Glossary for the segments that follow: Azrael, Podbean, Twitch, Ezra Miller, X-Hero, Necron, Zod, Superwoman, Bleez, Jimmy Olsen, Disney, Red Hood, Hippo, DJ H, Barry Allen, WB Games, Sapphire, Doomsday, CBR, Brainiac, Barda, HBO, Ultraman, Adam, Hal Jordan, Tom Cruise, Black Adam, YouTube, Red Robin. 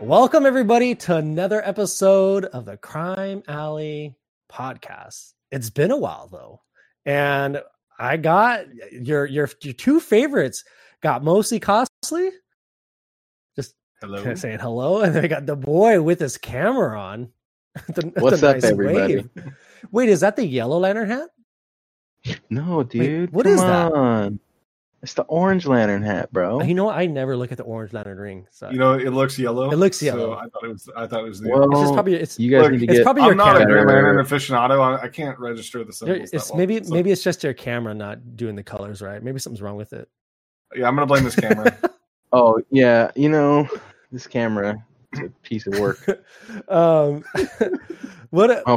Welcome, everybody, to another episode of the Crime Alley podcast. It's been a while, though, and I got your two favorites got Mostly Costly. Just hello. Saying hello, and they got the boy with his camera on. What's up, nice everybody? Wave. Wait, is that the Yellow Lantern hat? No, dude. Wait, what is that? It's the orange lantern hat, bro. You know what? I never look at the orange lantern ring. So. You know, it looks yellow. It looks yellow. So I thought it was the orange. Well, I'm not a Green Lantern aficionado. I can't register the symbols. Maybe it's just your camera not doing the colors right. Maybe something's wrong with it. Yeah, I'm going to blame this camera. Oh, yeah. You know, this camera is a piece of work.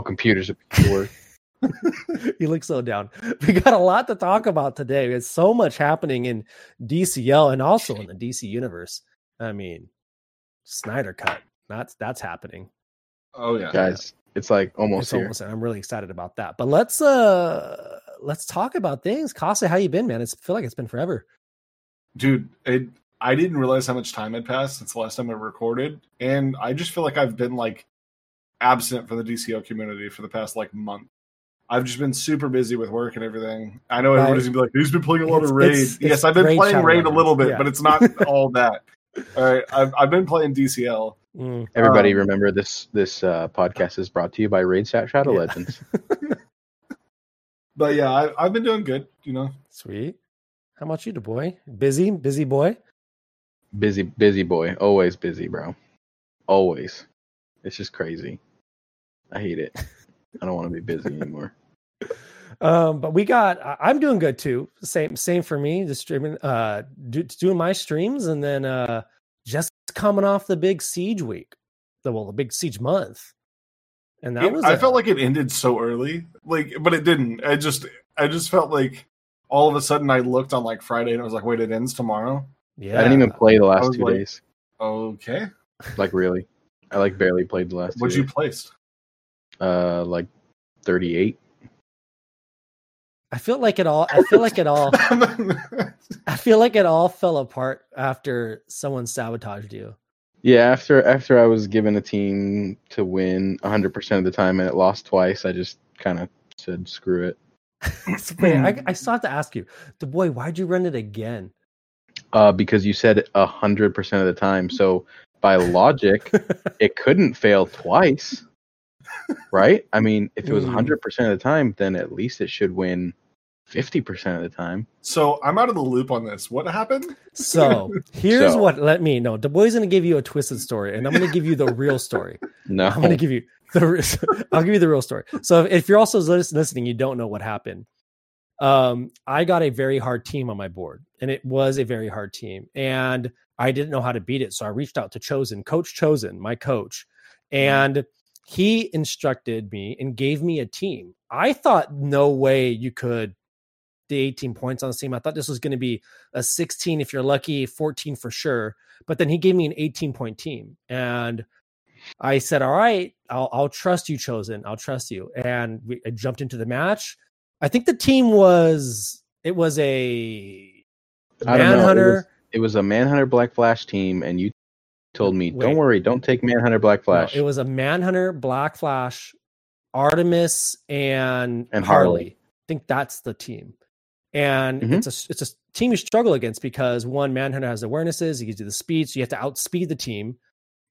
Computers are a piece of work. You look so down. We got a lot to talk about today. There's so much happening in DCL and also in the DC universe. I mean, Snyder Cut. That's happening. Oh yeah, guys, it's like almost here. I'm really excited about that. But let's talk about things. Kasa, how you been, man? I feel like it's been forever, dude. I didn't realize how much time had passed since the last time I recorded, and I just feel like I've been like absent from the DCL community for the past like month. I've just been super busy with work and everything. I know everybody's going to be like, he's been playing a lot of Raid. Yes, I've been playing Raid a little bit, yeah. But it's not all that. All right, I've been playing DCL. Everybody remember this podcast is brought to you by Raid Shadow Legends. But yeah, I've been doing good, you know. Sweet. How about you, the boy? Busy boy? Busy boy. Always busy, bro. Always. It's just crazy. I hate it. I don't want to be busy anymore. But I'm doing good too. Same for me. Just streaming, doing my streams, and then just coming off the big siege week, the big siege month, and I felt like it ended so early, like, but it didn't. I just felt like all of a sudden I looked on like Friday and I was like, wait, it ends tomorrow. Yeah, I didn't even play the last 2 days. Okay, like really, I like barely played the last. What'd you place? Like 38. I feel like it all fell apart after someone sabotaged you. Yeah, after I was given a team to win 100% of the time and it lost twice, I just kind of said screw it. Wait, I still have to ask you, the boy, why'd you run it again? Because you said 100% of the time, so by logic, it couldn't fail twice. Right? I mean, if it was 100% of the time, then at least it should win 50% of the time. So I'm out of the loop on this. What happened? So here's what let me know. The boy's going to give you a twisted story, and I'm going to give you the real story. No, I'll give you the real story. So if you're also listening, you don't know what happened. I got a very hard team on my board, and it was a very hard team, and I didn't know how to beat it. So I reached out to Coach Chosen, my coach, and he instructed me and gave me a team. I thought no way you could the 18 points on the team. I thought this was going to be a 16 if you're lucky, 14 for sure. But then he gave me an 18-point team. And I said, all right, I'll trust you, Chosen. I'll trust you. And I jumped into the match. I think the team was a Manhunter. It was a Manhunter Black Flash team, and you told me, don't worry, don't take Manhunter Black Flash. No, it was a Manhunter Black Flash, Artemis, and Harley. I think that's the team. And it's a team you struggle against because one, Manhunter has awarenesses, he gives you the speed, so you have to outspeed the team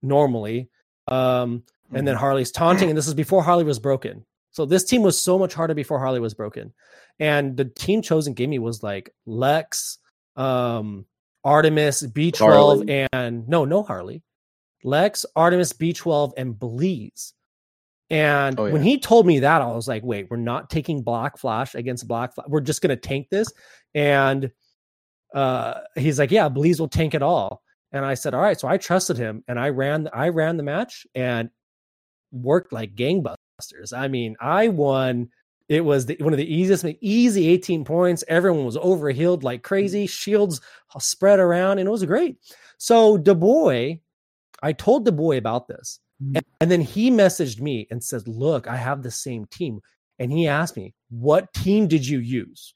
normally. And then Harley's taunting, and this is before Harley was broken. So this team was so much harder before Harley was broken. And the team Chosen gave me was like Lex, Artemis, B12, Harley. And no Harley. Lex, Artemis, B12, and Bleez. And when he told me that, I was like, wait, we're not taking Black Flash against Black Flash. We're just going to tank this. And he's like, yeah, Bleez will tank it all. And I said, all right. So I trusted him, and I ran the match and worked like gangbusters. I mean, I won. It was one of the easy 18 points. Everyone was overhealed like crazy. Shields spread around, and it was great. So I told the boy about this. And then he messaged me and said, look, I have the same team. And he asked me, what team did you use?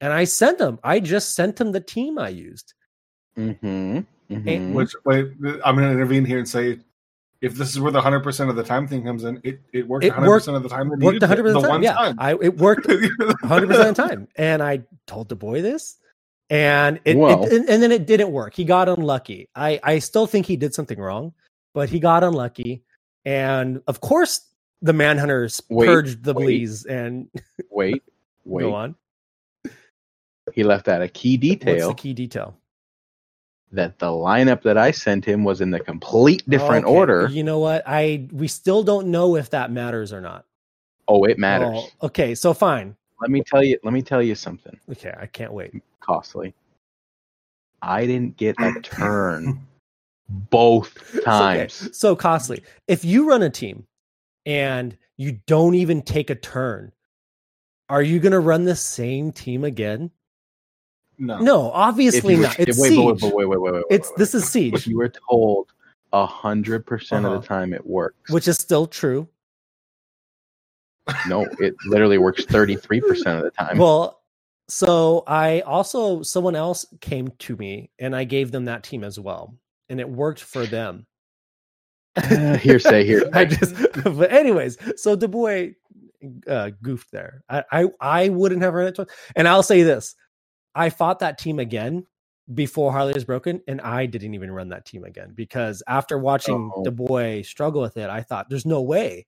And I just sent him the team I used. Mm-hmm. Which, wait, I'm going to intervene here and say, if this is where the 100% of the time thing comes in, it worked 100% of the time. It worked 100% of the time. Yeah, it worked 100% of the time. And I told the boy this, and then it didn't work. He got unlucky. I still think he did something wrong, but he got unlucky. And of course, the Manhunters purged the Bleez. And wait, go on. He left out a key detail. What's the key detail? That the lineup that I sent him was in the complete different order. You know what? We still don't know if that matters or not. Oh, it matters. Oh, okay, so fine. Let me tell you something. Okay, I can't wait. Costly. I didn't get a turn both times. Okay. So costly. If you run a team and you don't even take a turn, are you going to run the same team again? No, obviously not. It's Siege. Wait. This is Siege. If you were told 100% of the time it works, which is still true. No, it literally works 33% of the time. Well, so someone else came to me and I gave them that team as well, and it worked for them. Hearsay. But anyways, so Du Bois goofed there. I wouldn't have run it twice. And I'll say this. I fought that team again before Harley was broken, and I didn't even run that team again because after watching Du Bois struggle with it, I thought, there's no way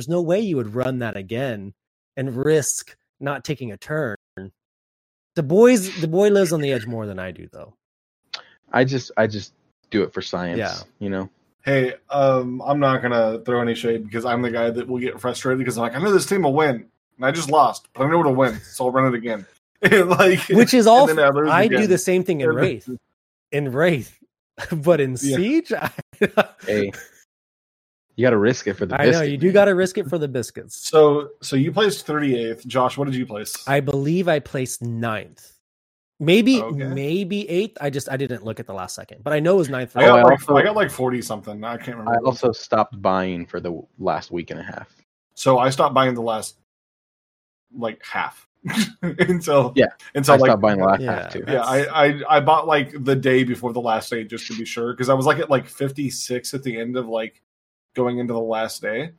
you would run that again and risk not taking a turn. Du Bois lives on the edge more than I do, though. I just do it for science, you know? Hey, I'm not going to throw any shade because I'm the guy that will get frustrated because I'm like, I know this team will win, and I just lost, but I know it'll win, so I'll run it again. Which is all I do the same thing in Wraith. But in Siege, hey, you got to risk it for the biscuits. I know you do got to risk it for the biscuits. So you placed 38th. Josh, what did you place? I believe I placed 9th. Maybe 8th. I didn't look at the last second, but I know it was 9th. I got like 40 something. I can't remember. I also stopped buying for the last week and a half. So I stopped buying the last like half. until I stopped buying the last half too. Yeah, I bought like the day before the last day just to be sure because I was like at like 56 at the end of like going into the last day, and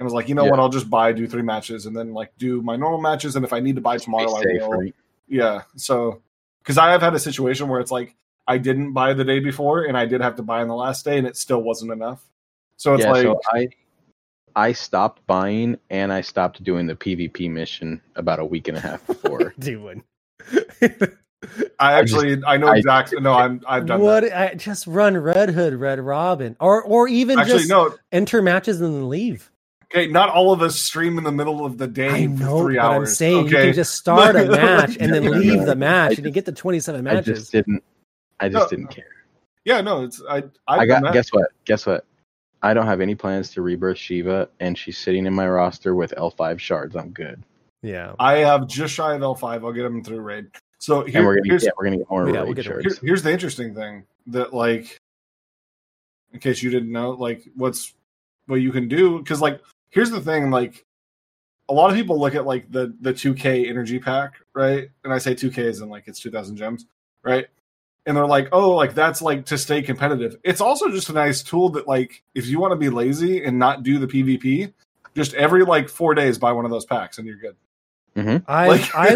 I was like, you know what, I'll just do 3 matches and then like do my normal matches, and if I need to buy tomorrow, I will. Right? Yeah, so because I have had a situation where it's like I didn't buy the day before and I did have to buy on the last day, and it still wasn't enough. So it's I stopped buying and I stopped doing the PvP mission about a week and a half before. I've done that. I just run Red Hood, Red Robin, or even enter matches and then leave. Okay, not all of us stream in the middle of the day. I know, for 3 hours. I'm saying you can just start a match and then leave the match, and you get the 27 matches. I just didn't care. Yeah, no, it's I got that. Guess what. I don't have any plans to rebirth Shiva, and she's sitting in my roster with L5 shards. I'm good. Yeah. I have just shy of L5. I'll get them through raid. So we're going to get more raid shards. Here's the interesting thing that, like, in case you didn't know, like, what you can do. Because, like, here's the thing. Like, a lot of people look at, like, the 2K energy pack, right? And I say 2K as in, like, it's 2,000 gems, right? And they're like, oh, like that's like to stay competitive. It's also just a nice tool that, like, if you want to be lazy and not do the PvP, just every like 4 days buy one of those packs and you're good. Mm-hmm. I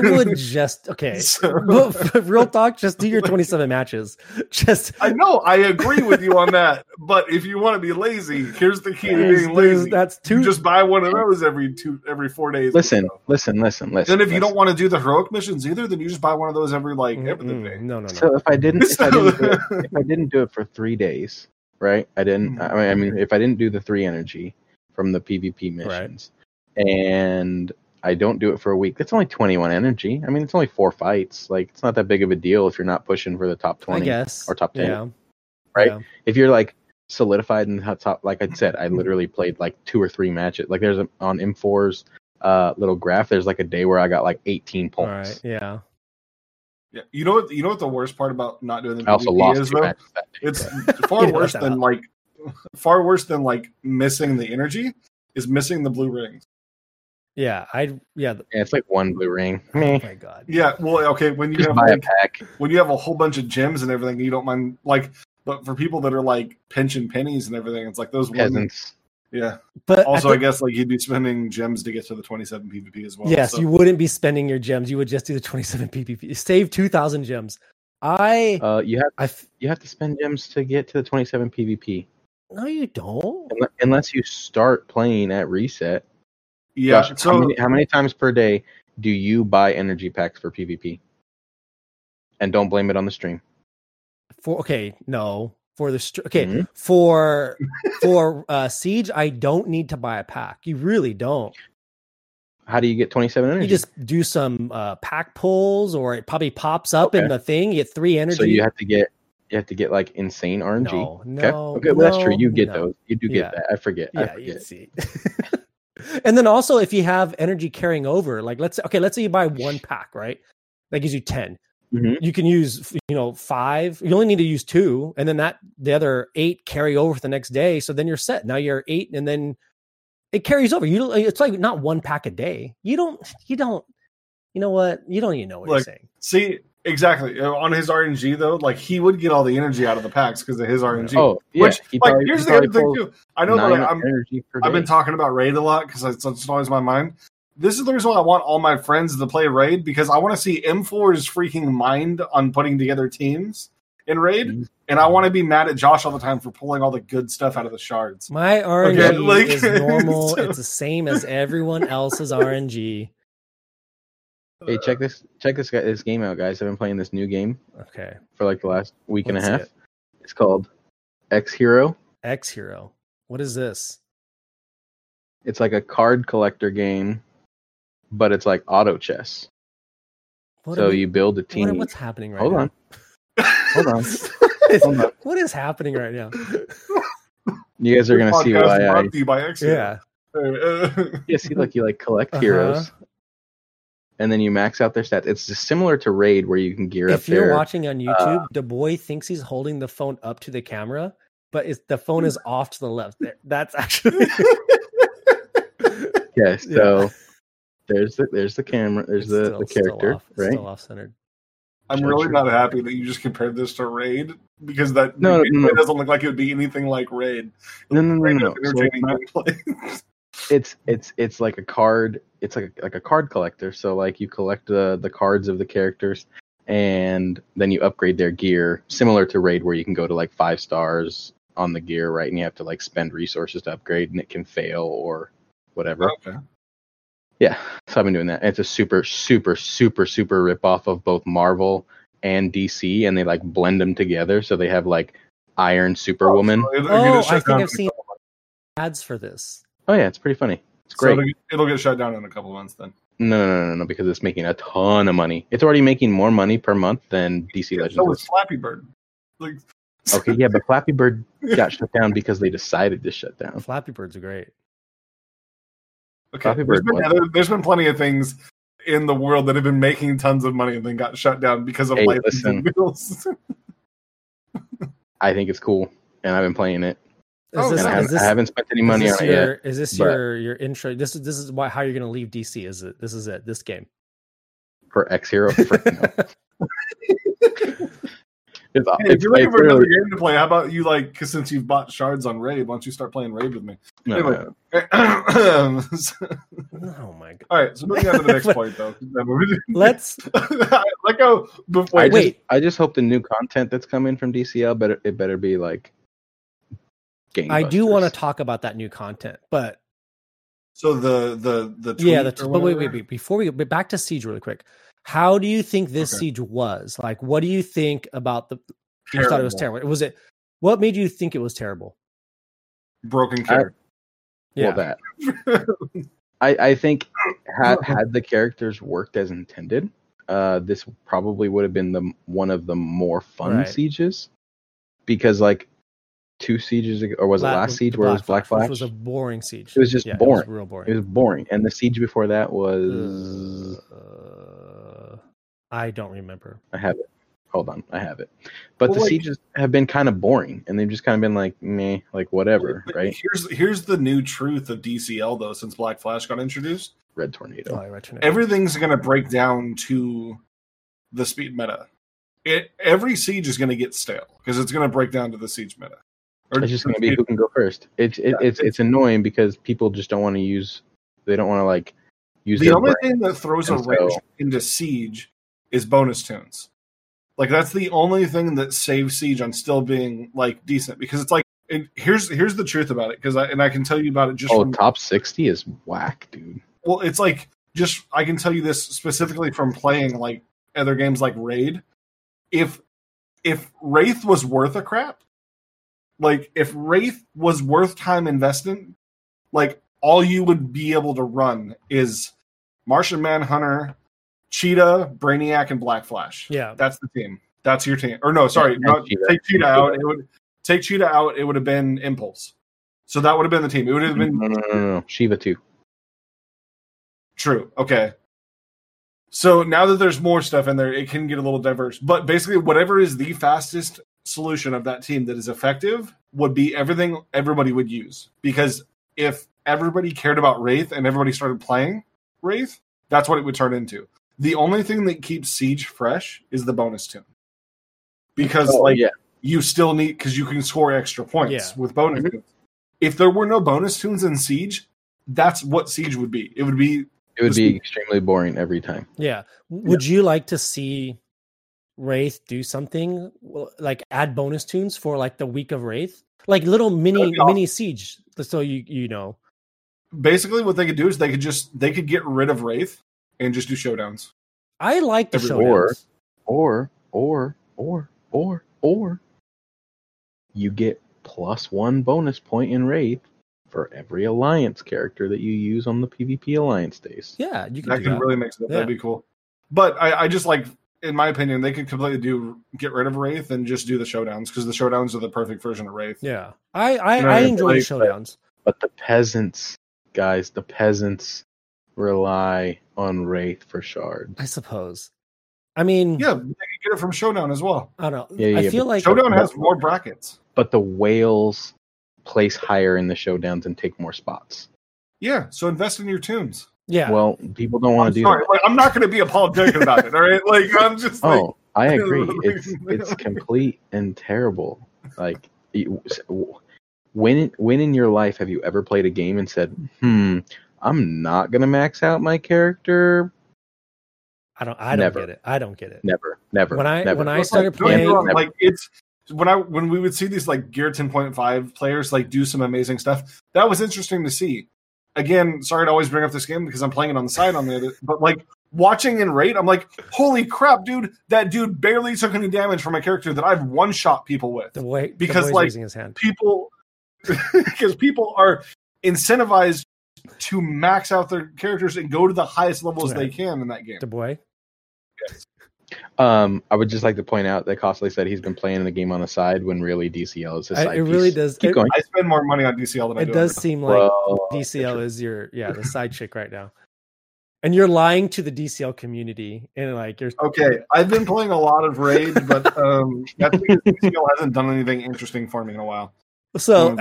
would just real talk. Just do your 27 matches. I know I agree with you on that, but if you want to be lazy, here's the key to being lazy. That's two. You just buy one of those every 4 days. Listen. Then if you don't want to do the heroic missions either, then you just buy one of those every like everything. No. So if I didn't do it for 3 days, right? I mean, if I didn't do the 3 energy from the PvP missions, right, and I don't do it for a week, it's only 21 energy. I mean, it's only 4 fights. Like, it's not that big of a deal if you're not pushing for the top 20, I guess, or top 10, right? Yeah. If you're like solidified in the top, like I said, I literally played like 2 or 3 matches. Like, there's on M4's little graph, there's like a day where I got like 18 points. Right, yeah. Yeah. You know what the worst part about not doing the PvP is, though? It's far worse than missing the energy is missing the blue rings. It's like one blue ring. Oh my god. Yeah, well, okay, when you have a whole bunch of gems and everything, you don't mind, like But for people that are like pinching pennies and everything, it's like those peasants. Yeah. But also, I guess like you'd be spending gems to get to the 27 PvP as well. Yes, so you wouldn't be spending your gems. You would just do the 27 PvP. Save 2,000 gems. You have to spend gems to get to the 27 PvP. No, you don't. Unless you start playing at reset. Yeah. Gosh, so how many times per day do you buy energy packs for PvP? And don't blame it on the stream. For Siege, I don't need to buy a pack. You really don't. How do you get 27 energy? You just do some pack pulls, or it probably pops up in the thing. You get 3 energy. So you have to get like insane RNG. Well, that's true. You get those. You do get that. I forget. You see. And then also, if you have energy carrying over, like let's say you buy one pack, right? That gives you 10. Mm-hmm. You can use, 5. You only need to use 2, and then the other 8 carry over for the next day. So then you're set. Now you're 8, and then it carries over. It's like not one pack a day. You're saying. See, exactly. On his RNG though, like he would get all the energy out of the packs because of his RNG. Oh, yeah. Which here's the other thing too. I know that I've been talking about Raid a lot because it's always my mind. This is the reason why I want all my friends to play Raid, because I want to see M4's freaking mind on putting together teams in Raid, mm-hmm. and I want to be mad at Josh all the time for pulling all the good stuff out of the shards. My RNG is normal. It's the same as everyone else's RNG. Hey, check this game out, guys. I've been playing this new game for like the last week and a half. It's called X-Hero. X-Hero. What is this? It's like a card collector game, but it's like auto chess. You build a team. What's happening right now? Hold on. What is happening right now? You guys are going to see why see, like you like collect heroes, and then you max out their stats. It's just similar to Raid, where you can gear up. If you're watching on YouTube, the boy thinks he's holding the phone up to the camera, but the phone is off to the left. That's actually. Yeah, so there's the camera, the character, right? Still off-centered. I'm really not happy that you just compared this to Raid, because it doesn't look like it would be anything like Raid. No. It's like a card. It's like a card collector. So like you collect the cards of the characters, and then you upgrade their gear, similar to Raid, where you can go to like 5 stars on the gear, right? And you have to like spend resources to upgrade, and it can fail or whatever. Okay. Yeah, so I've been doing that. It's a super, super, super, super ripoff of both Marvel and DC, and they like blend them together. So they have like Iron Superwoman. I think I've seen ads for this. Oh yeah, it's pretty funny. It's great. So it'll get shut down in a couple of months then. No, because it's making a ton of money. It's already making more money per month than DC Legends. So was Flappy Bird. But Flappy Bird got shut down because they decided to shut down. Flappy Birds are great. Okay. There's been plenty of things in the world that have been making tons of money and then got shut down because of licensing bills. I think it's cool, and I've been playing it. I haven't spent any money on it yet. Is this your intro? This is how you're going to leave DC? Is it? This is it. This game for X-Hero. If you're looking for another game to play, how about you, like, cause since you've bought shards on Raid, why don't you start playing Raid with me? No, anyway. Oh my god! All right, so moving on to the next point, though. Let's let go before. I just hope the new content that's coming from DCL better be like game. I do want to talk about that new content, but so the tweet but wait before we go back to Siege really quick. How do you think this Siege was? Like, what do you think about you thought it was terrible. What made you think it was terrible? Broken character. That. I think had the characters worked as intended, this probably would have been one of the more fun sieges. Because like 2 sieges ago, or was it last siege where it was Black Flash? It was a boring siege. It was just boring. It was real boring. It was boring. And the siege before that was... I don't remember. I have it. Hold on. I have it. But sieges have been kind of boring, and they've just kind of been like, meh, like whatever, right? Here's the new truth of DCL, though, since Black Flash got introduced. Red Tornado. Everything's going to break down to the speed meta. every siege is going to get stale because it's going to break down to the siege meta. Or it's just going to be who can go first. It's annoying because people just don't want to use. They don't want to like use. The only thing that throws a wrench into siege is bonus tunes. Like that's the only thing that saves siege on still being like decent because it's like. And here's the truth about it because I can tell you about it just. Oh, from, top 60 is whack, dude. Well, it's like just I can tell you this specifically from playing like other games like Raid. If Wraith was worth a crap, like if Wraith was worth time investing, like all you would be able to run is Martian Manhunter, Cheetah, Brainiac, and Black Flash. Yeah, that's the team. That's your team. Or no, sorry, Cheetah out. It would. Take Cheetah out, it would have been Impulse. So that would have been the team. It would have been... No. Shiva too. True. Okay. So now that there's more stuff in there, it can get a little diverse. But basically, whatever is the fastest solution of that team that is effective would be everything everybody would use. Because if everybody cared about Wraith and everybody started playing Wraith, that's what it would turn into. The only thing that keeps Siege fresh is the bonus tune. Because, you still need because you can score extra points with bonus tunes. If there were no bonus tunes in Siege, that's what Siege would be. It would be extremely boring every time. Yeah. Would you like to see Wraith do something like add bonus tunes for like the week of Wraith? Like little mini Siege. So you know. Basically what they could do is they could get rid of Wraith and just do showdowns. I like the showdowns. Or you get +1 bonus point in Wraith for every Alliance character that you use on the PvP Alliance days. Yeah, you can that really mix it up. Yeah. That'd be cool. But I just like, in my opinion, they could completely get rid of Wraith and just do the showdowns because the showdowns are the perfect version of Wraith. Yeah, I enjoy the showdowns. But the peasants, guys, rely on Wraith for shards. I suppose. I mean... Yeah, they can get it from Showdown as well. I don't know. Yeah, I feel like... Showdown has more brackets. But the whales place higher in the Showdowns and take more spots. Yeah, so invest in your tunes. Yeah. Well, people don't want to do that. Like, I'm not going to be apologetic about it, all right? Like, I'm just like... Oh, I agree. It's complete and terrible. Like, when in your life have you ever played a game and said, I'm not going to max out my character... I don't get it. Never. When I started playing, like it's when we would see these like Gear 10.5 players like do some amazing stuff. That was interesting to see. Again, sorry to always bring up this game because I'm playing it on the side on the other, but like watching in Raid, I'm like, holy crap, dude! That dude barely took any damage from a character that I've one shot people with. Because people are incentivized to max out their characters and go to the highest levels they can in that game. The boy. Yes. I would just like to point out that Costley said he's been playing the game on the side when really DCL is his side piece. It really does. I spend more money on DCL than I do. It does seem like DCL is the side chick right now. And you're lying to the DCL community. And like you're okay. I've been playing a lot of Raid, but that's because DCL hasn't done anything interesting for me in a while. So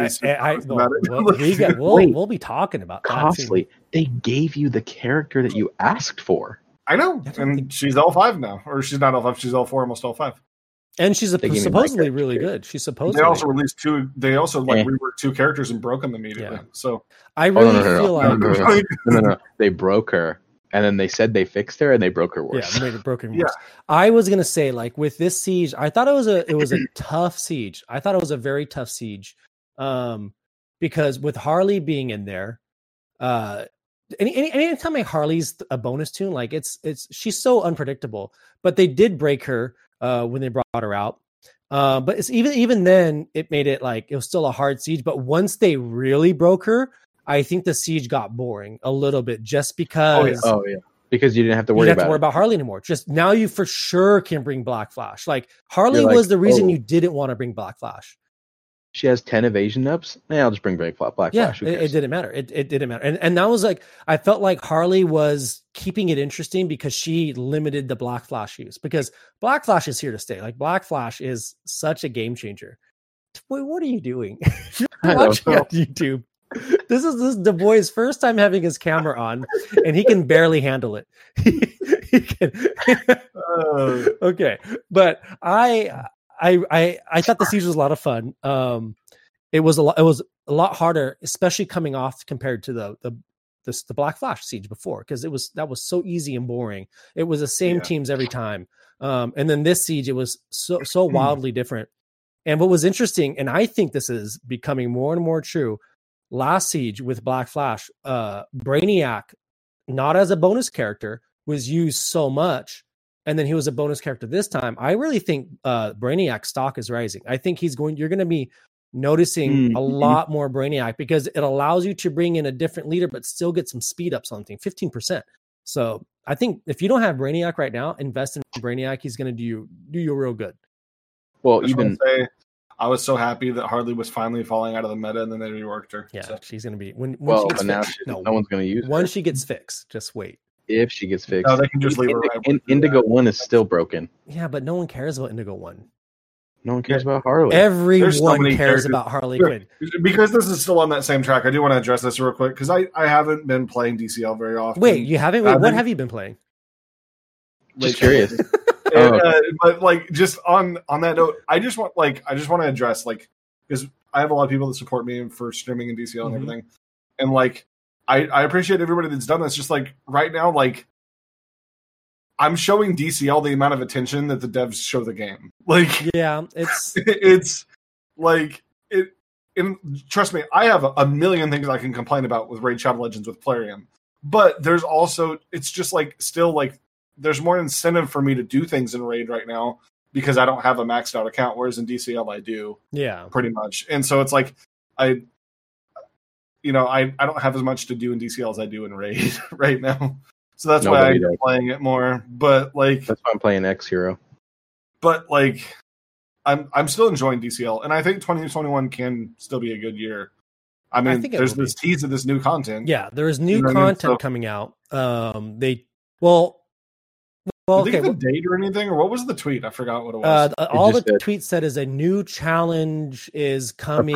we'll be talking about Costly. They gave you the character that you asked for. I know, and she's L5 now, or she's not L5, she's L4, almost L5. And she's supposedly really good. She's supposedly. They also released two. They also reworked two characters and broke them immediately. Yeah. So I really feel like they broke her, and then they said they fixed her, and they broke her worse. Yeah, they broke her worse. Yeah. I was gonna say, like with this siege, I thought it was a tough siege. I thought it was a very tough siege, because with Harley being in there, anytime a Harley's a bonus tune, like she's so unpredictable. But they did break her when they brought her out. But it's even then, it made it like it was still a hard siege. But once they really broke her. I think the siege got boring a little bit just because. Oh yeah. Because you didn't have to worry about it. You didn't have to worry about Harley anymore. Just now you for sure can bring Black Flash. Like Harley was the reason you didn't want to bring Black Flash. She has 10 evasion ups. I'll just bring Black Flash. It didn't matter. It didn't matter. And that was like, I felt like Harley was keeping it interesting because she limited the Black Flash use because Black Flash is here to stay. Like Black Flash is such a game changer. Wait, what are you doing? You're watching on YouTube. This is the boy's first time having his camera on, and he can barely handle it. Okay, but I thought the siege was a lot of fun. It was a lot harder, especially coming off compared to the Black Flash siege before, because that was so easy and boring. It was the same teams every time. And then this siege, it was so wildly different. And what was interesting, and I think this is becoming more and more true, last siege with Black Flash, Brainiac, not as a bonus character, was used so much, and then he was a bonus character this time. I really think Brainiac's stock is rising. I think you're going to be noticing a lot more Brainiac, because it allows you to bring in a different leader but still get some speed up something, 15%. So I think if you don't have Brainiac right now, invest in Brainiac. He's going to do you real good. Well, I was so happy that Harley was finally falling out of the meta, and then they reworked her. Yeah, so she's going to be no one's going to use her. Once she gets fixed, just wait. If she gets fixed, no, they can just leave her. Indigo One is still broken. Yeah, but no one cares about Indigo One. No one cares about Harley. Everyone cares about Harley Quinn. Because this is still on that same track, I do want to address this real quick, because I haven't been playing DCL very often. Wait, you haven't? Wait, what have you been playing? Just curious. But on that note, I just want to address, because I have a lot of people that support me for streaming and DCL and everything, and I appreciate everybody that's done this. Just right now, I'm showing DCL the amount of attention that the devs show the game. It's And trust me, I have a million things I can complain about with Raid Shadow Legends with Plarium, but there's also there's more incentive for me to do things in Raid right now because I don't have a maxed out account, whereas in DCL I do. Yeah, pretty much. And so it's I don't have as much to do in DCL as I do in Raid right now. So that's why I'm playing it more. But that's why I'm playing X-Hero. But I'm still enjoying DCL, and I think 2021 can still be a good year. I mean, there's this tease of this new content. Yeah, there is new content coming out. Did they give the date or anything, or what was the tweet? I forgot what it was. Tweet said is a new challenge is coming.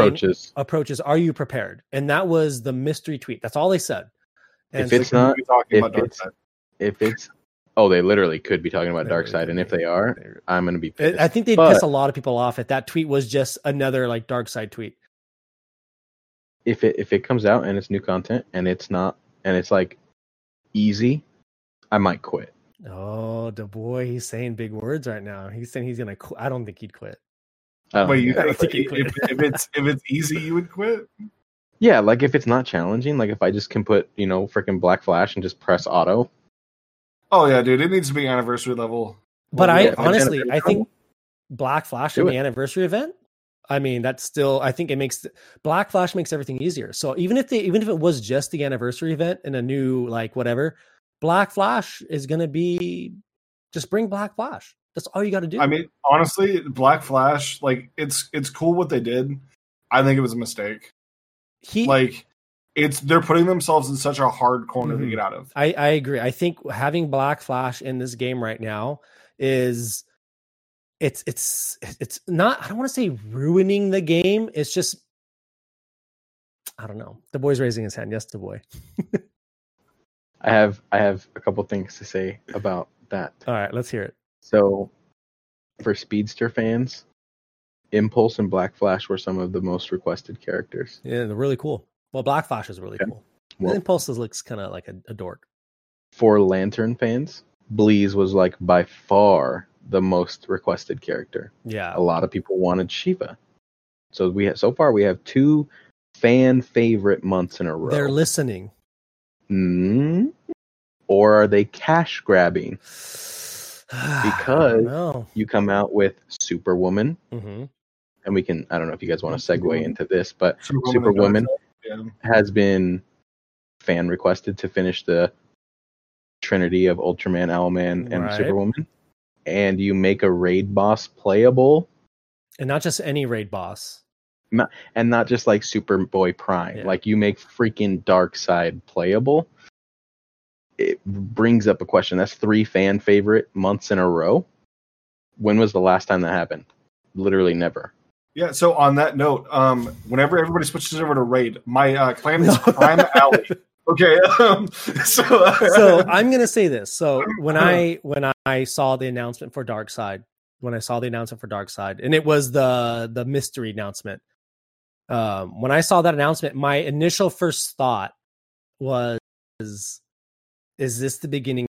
Approaches. Are you prepared? And that was the mystery tweet. That's all they said. And they literally could be talking about Darkseid, and if they are, I'm going to be pissed. I think they'd piss a lot of people off if that tweet was just another Darkseid tweet. If it comes out and it's new content and it's not, and it's easy, I might quit. Oh, the boy, he's saying big words right now. He's saying he's going to quit. I don't think he'd quit. Wait, you think he'd quit. if it's easy, you would quit? Yeah, if it's not challenging, if I just can put, freaking Black Flash and just press auto. Oh, yeah, dude, it needs to be anniversary level. But I think Black Flash in the anniversary event, I mean, that's still, I think it makes, Black Flash makes everything easier. So even if it was just the anniversary event and a new, whatever, Black Flash is going to be, just bring Black Flash. That's all you got to do. I mean, honestly, Black Flash, it's cool what they did. I think it was a mistake. They're putting themselves in such a hard corner to get out of. I agree. I think having Black Flash in this game right now is it's not, I don't want to say ruining the game. It's just, I don't know. The boy's raising his hand. Yes, the boy. I have a couple things to say about that. All right, let's hear it. So for Speedster fans, Impulse and Black Flash were some of the most requested characters. Yeah, they're really cool. Well, Black Flash is really cool. Well, Impulse looks kind of like a dork. For Lantern fans, Bleez was by far the most requested character. Yeah. A lot of people wanted Shiva. So we have two fan favorite months in a row. They're listening. Or are they cash grabbing? Because you come out with Superwoman, and we can, I don't know if you guys want to segue into this, but Superwoman has been fan requested to finish the trinity of Ultraman, Owlman, and Superwoman. And you make a raid boss playable. And not just any raid boss. And not just Superboy Prime. Yeah. You make freaking Darkseid playable. It brings up a question. That's three fan favorite months in a row. When was the last time that happened? Literally never. Yeah. So on that note, whenever everybody switches over to Raid, my clan is Crime Alley. Okay. So I'm going to say this. So when I saw the announcement for Darkseid, and it was the mystery announcement. When I saw that announcement, my initial first thought was, is this the beginning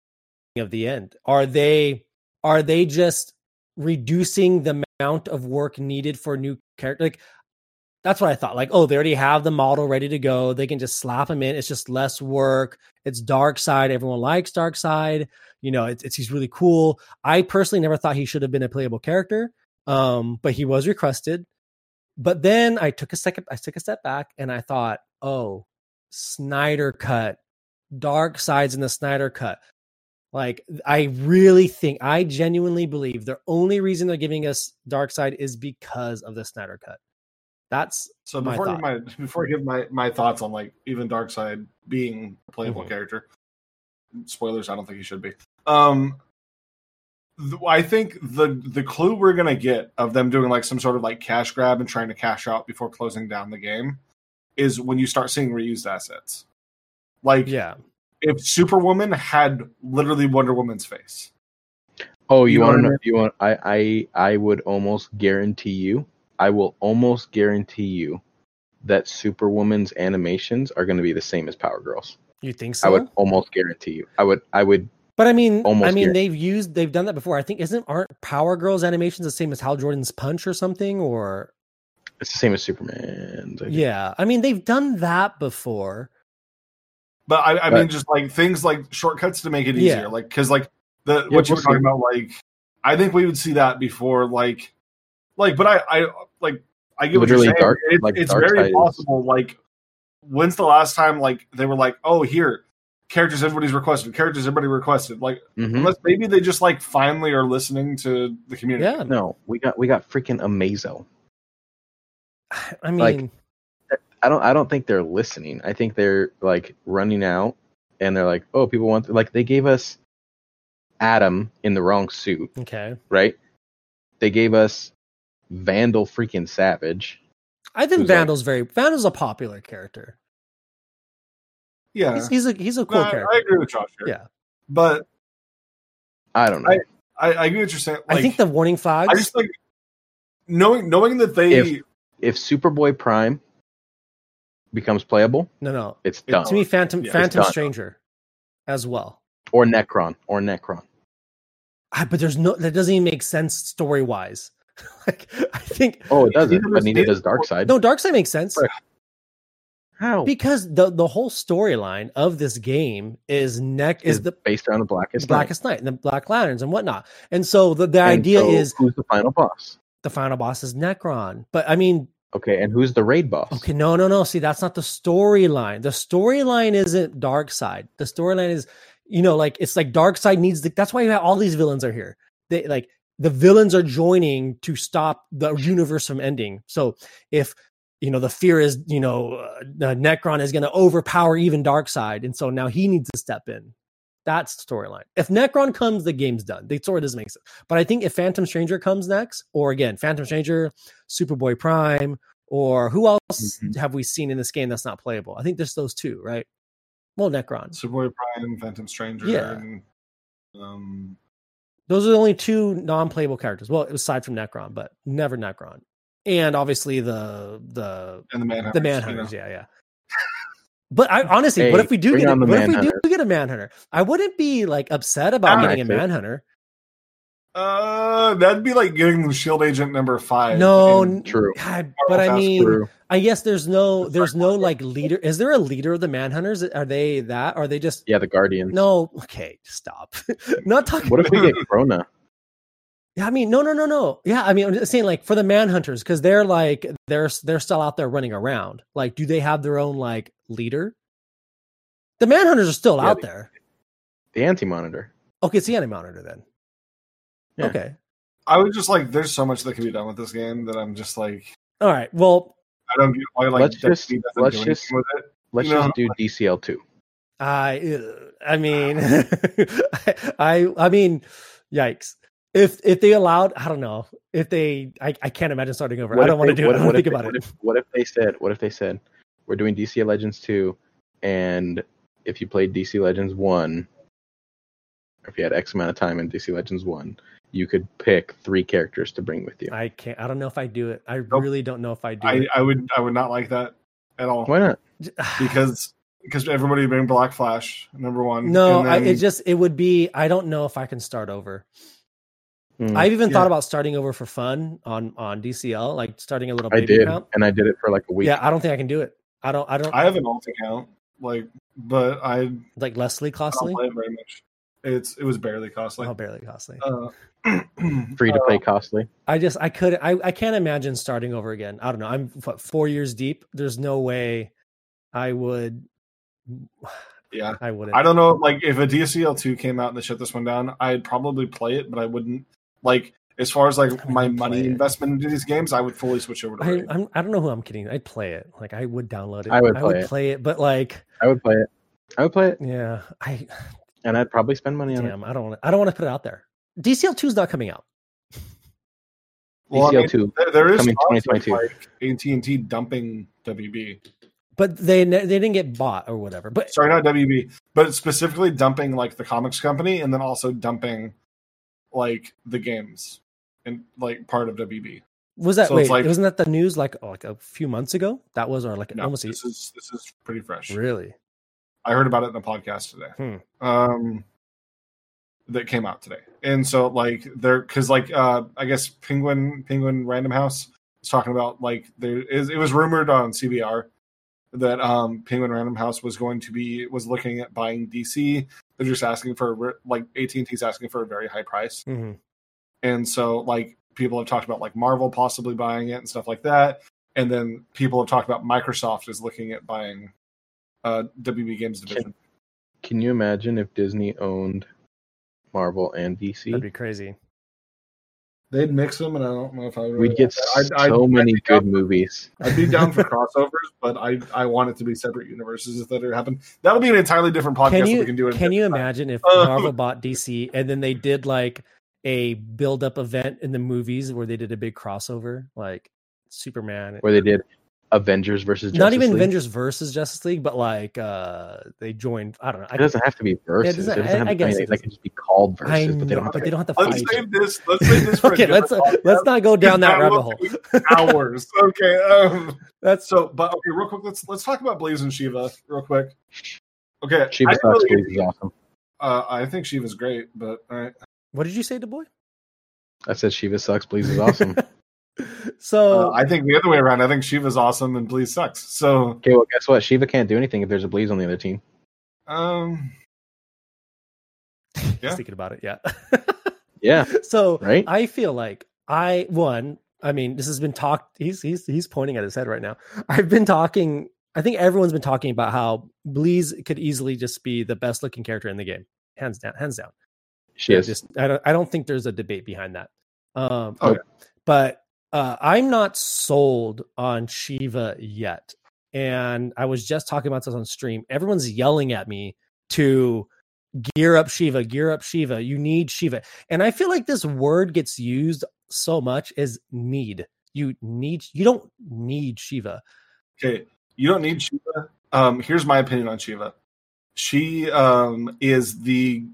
of the end? Are they just reducing the amount of work needed for new character? Like, that's what I thought. Like, oh, they already have the model ready to go. They can just slap him in. It's just less work. It's Darkseid. Everyone likes Darkseid. You know, he's really cool. I personally never thought he should have been a playable character, but he was requested. But then I took a step back and I thought, oh, Snyder Cut. Darkseid's in the Snyder Cut. Like, I genuinely believe the only reason they're giving us Darkseid is because of the Snyder Cut. That's so. Before I give my thoughts on, like, even Darkseid being a playable character, spoilers, I don't think he should be. I think the clue we're gonna get of them doing, like, some sort of, like, cash grab and trying to cash out before closing down the game is when you start seeing reused assets. Like, yeah, if Superwoman had literally Wonder Woman's face. Oh, you want to know? I would almost guarantee you. I will almost guarantee you that Superwoman's animations are going to be the same as Power Girl's. You think so? I would almost guarantee you. I would. But I mean, they've done that before. I think aren't Power Girl's animations the same as Hal Jordan's Punch or something? Or it's the same as Superman's. Yeah, I mean, they've done that before. But I mean, just like things like shortcuts to make it easier, like because like what you were talking about, like I think we would see that before, like. Like, but I like, I get literally what you're saying. It's very possible. Like, when's the last time, like, they were like, oh, here, characters everybody requested. Like, unless maybe they just, like, finally are listening to the community. Yeah, no, we got freaking Amazo. I mean, like, I don't think they're listening. I think they're, like, running out and they're like, oh, people want, like, they gave us Adam in the wrong suit. Okay. Right. They gave us Vandal freaking Savage. I think Vandal's a popular character. Yeah, he's a cool character. I agree with Josh here. Yeah, but I don't know. I agree with your saying. Like, I think the warning flags. I just like knowing that they if Superboy Prime becomes playable. No, it's done. To me, Phantom Stranger, as well, or Necron. But there's no, that doesn't even make sense story wise. Like, I think. Oh, it doesn't. But neither does Darkseid. No, Darkseid makes sense. How? Because the whole storyline of this game is based around the Blackest Night and the Black Lanterns and whatnot. And so the idea is who's the final boss? The final boss is Necron. But I mean, okay, and who's the raid boss? Okay, no. See, that's not the storyline. The storyline isn't Darkseid. The storyline is, you know, like it's like Darkseid needs. That's why you have all these villains are here. They like. The villains are joining to stop the universe from ending. So if, you know, the fear is, you know, Necron is going to overpower even Darkseid. And so now he needs to step in. That's the storyline. If Necron comes, the game's done. It sort of doesn't make sense. But I think if Phantom Stranger comes next, or again, Phantom Stranger, Superboy Prime, or who else have we seen in this game that's not playable? I think there's those two, right? Well, Necron. Superboy Prime, Phantom Stranger. Yeah. And, those are the only two non-playable characters. Well, aside from Necron, but never Necron, and obviously the Manhunters. You know? Yeah. But I honestly, what if we do get a Manhunter? I wouldn't be like upset about getting a Manhunter. That'd be like getting the Shield Agent number 5. No, true. God, but I mean, true. I guess there's no like leader. Is there a leader of the Manhunters? Are they that? Are they just the Guardians? No. Okay, stop. Not talking. What if we get Corona? Yeah, I mean, no. Yeah, I mean, I'm just saying, like, for the Manhunters, because they're like they're still out there running around. Like, do they have their own like leader? The Manhunters are still out there. The Anti-Monitor. Okay, it's the Anti-Monitor then. Yeah. Okay. I would just like, there's so much that can be done with this game that I'm just like, all right, well, I don't get why, like, let's just do DCL 2. I mean, I mean, yikes. If they allowed, I don't know. If they, I can't imagine starting over. I don't want to think about it. What if they said, we're doing DCL Legends 2 and if you played DC Legends 1, or if you had X amount of time in DC Legends 1, you could pick 3 characters to bring with you. I can't. I don't know if I do it. I really don't know if I do it. I would not like that at all. Why not? Because everybody would bring Black Flash, number one. No, and then... it would be, I don't know if I can start over. I've even thought about starting over for fun on DCL, like starting a little baby account. And I did it for like a week. Yeah, I don't think I can do it. I don't. I have an alt account, but I like Leslie Costly. I don't play it very much. It was barely costly. Oh, barely costly. Free to play costly. I can't imagine starting over again. I don't know. I'm 4 years deep. There's no way I would. Yeah, I wouldn't. I don't know. Like if a DCL 2 came out and they shut this one down, I'd probably play it, but I wouldn't. Like as far as like my money investment into these games, I would fully switch over to Raid. I don't know who I'm kidding. I'd play it. Like I would download it. I would play it. But like I would play it. Yeah. And I'd probably spend money on it. I don't want to put it out there. DCL 2 is not coming out. Well, DCL 2 there is coming 2022. Like AT&T dumping WB. But they didn't get bought or whatever. But sorry, not WB. But specifically dumping like the comics company and then also dumping like the games and like part of WB. Wasn't that the news like a few months ago? That was almost. This is pretty fresh. Really? I heard about it in a podcast today. That came out today, and so like there because like I guess Penguin Random House was talking about like it was rumored on CBR that Penguin Random House was looking at buying DC. They're just asking for like AT&T's asking for a very high price, and so like people have talked about like Marvel possibly buying it and stuff like that, and then people have talked about Microsoft is looking at buying WB Games division. Can you imagine if Disney owned Marvel and DC? That'd be crazy. They'd mix them, and I don't know if I would. We'd get so many good movies. I'd be down for crossovers, but I want it to be separate universes if that ever happened. That'll be an entirely different podcast that we can do. Can you imagine if Marvel bought DC and then they did like a build-up event in the movies where they did a big crossover, like Superman, where they did Avengers versus Justice League? Not even Avengers versus Justice League, but like they joined. I don't know. It doesn't have to be versus. I guess they can just be called versus, but they don't have to fight. Let's save this. For let's not go down that rabbit hole. Hours. Okay. That's so. But okay, real quick, let's talk about Bleez and Shiva real quick. Okay, Shiva's awesome. I think Shiva's great, but all right. What did you say, DuBois? I said Shiva sucks. Bleez is awesome. So I think the other way around. I think Shiva's awesome and Bleez sucks. So okay, well, guess what? Shiva can't do anything if there's a Bleez on the other team. Yeah. Thinking about it, yeah. Yeah. So right? I feel like this has been talked. He's pointing at his head right now. I think everyone's been talking about how Bleez could easily just be the best looking character in the game, hands down. She is. I don't think there's a debate behind that. Okay. But I'm not sold on Shiva yet. And I was just talking about this on stream. Everyone's yelling at me to gear up Shiva. You need Shiva. And I feel like this word gets used so much as need. You don't need Shiva. Okay. You don't need Shiva. Here's my opinion on Shiva. She is the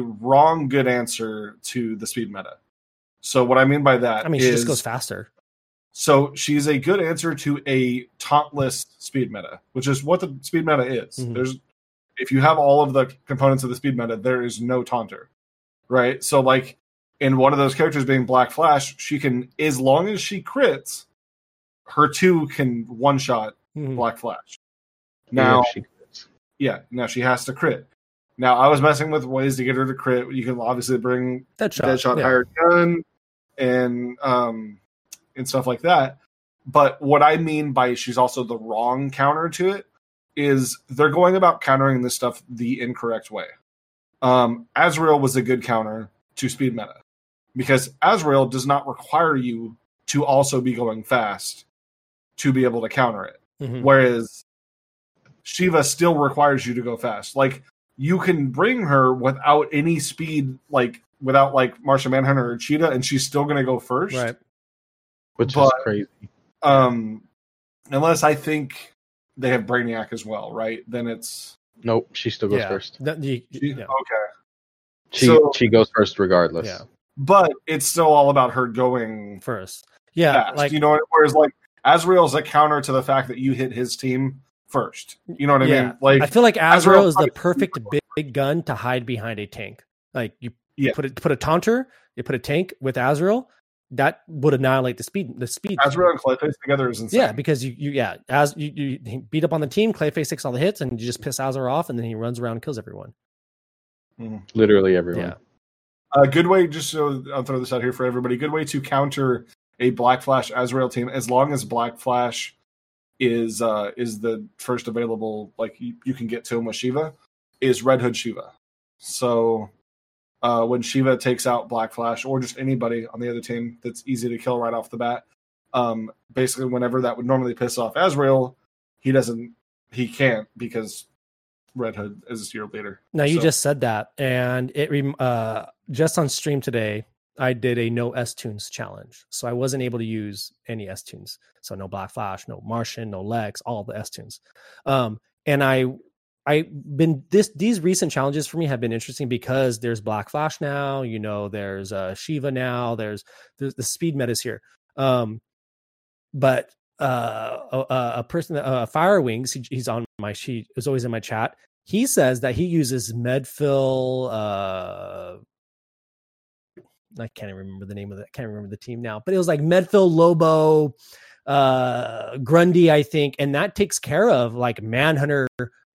wrong good answer to the speed meta. So what I mean by that is... she just goes faster. So she's a good answer to a tauntless speed meta, which is what the speed meta is. Mm-hmm. If you have all of the components of the speed meta, there is no taunter, right? So like in one of those characters being Black Flash, she can, as long as she crits, her two can one-shot Black Flash. Now, she crits. Yeah, now she has to crit. Now, I was messing with ways to get her to crit. You can obviously bring Deadshot hired gun. And stuff like that. But what I mean by she's also the wrong counter to it is they're going about countering this stuff the incorrect way. Azrael was a good counter to speed meta because Azrael does not require you to also be going fast to be able to counter it. Mm-hmm. Whereas Shiva still requires you to go fast. Like you can bring her without any speed, like without like Martian Manhunter or Cheetah, and she's still going to go first. Right. Which is crazy. Unless I think they have Brainiac as well, right? Then it's Nope, she still goes first. Okay. She goes first regardless. Yeah. But it's still all about her going first. Yeah, fast, like, you know, whereas like Azrael's a counter to the fact that you hit his team first. You know what I mean? Like, I feel like Azrael is the perfect big gun to hide behind a tank. Like you put a taunter, you put a tank with Azrael, that would annihilate the speed. Azrael and Clayface together is insane. Yeah, because you beat up on the team, Clayface takes all the hits, and you just piss Azrael off, and then he runs around and kills everyone. Literally everyone. Yeah. A good way, just so I'll throw this out here for everybody, good way to counter a Black Flash Azrael team, as long as Black Flash is the first available, like you can get to him with Shiva, is Red Hood Shiva. So when Shiva takes out Black Flash or just anybody on the other team that's easy to kill right off the bat, basically whenever that would normally piss off Azrael, he can't because Red Hood is your leader. Now you just said that, and it just on stream today, I did a no S-Tunes challenge, so I wasn't able to use any S-Tunes. So no Black Flash, no Martian, no Lex, all the S-Tunes. And these recent challenges for me have been interesting because there's Black Flash now, you know, there's Shiva now, there's the speed metas here. A person, Firewings, he's on my sheet, is always in my chat. He says that he uses Medfill, I can't even remember the name of it. I can't remember the team now, but it was like Medfill, Lobo, Grundy, I think. And that takes care of like Manhunter,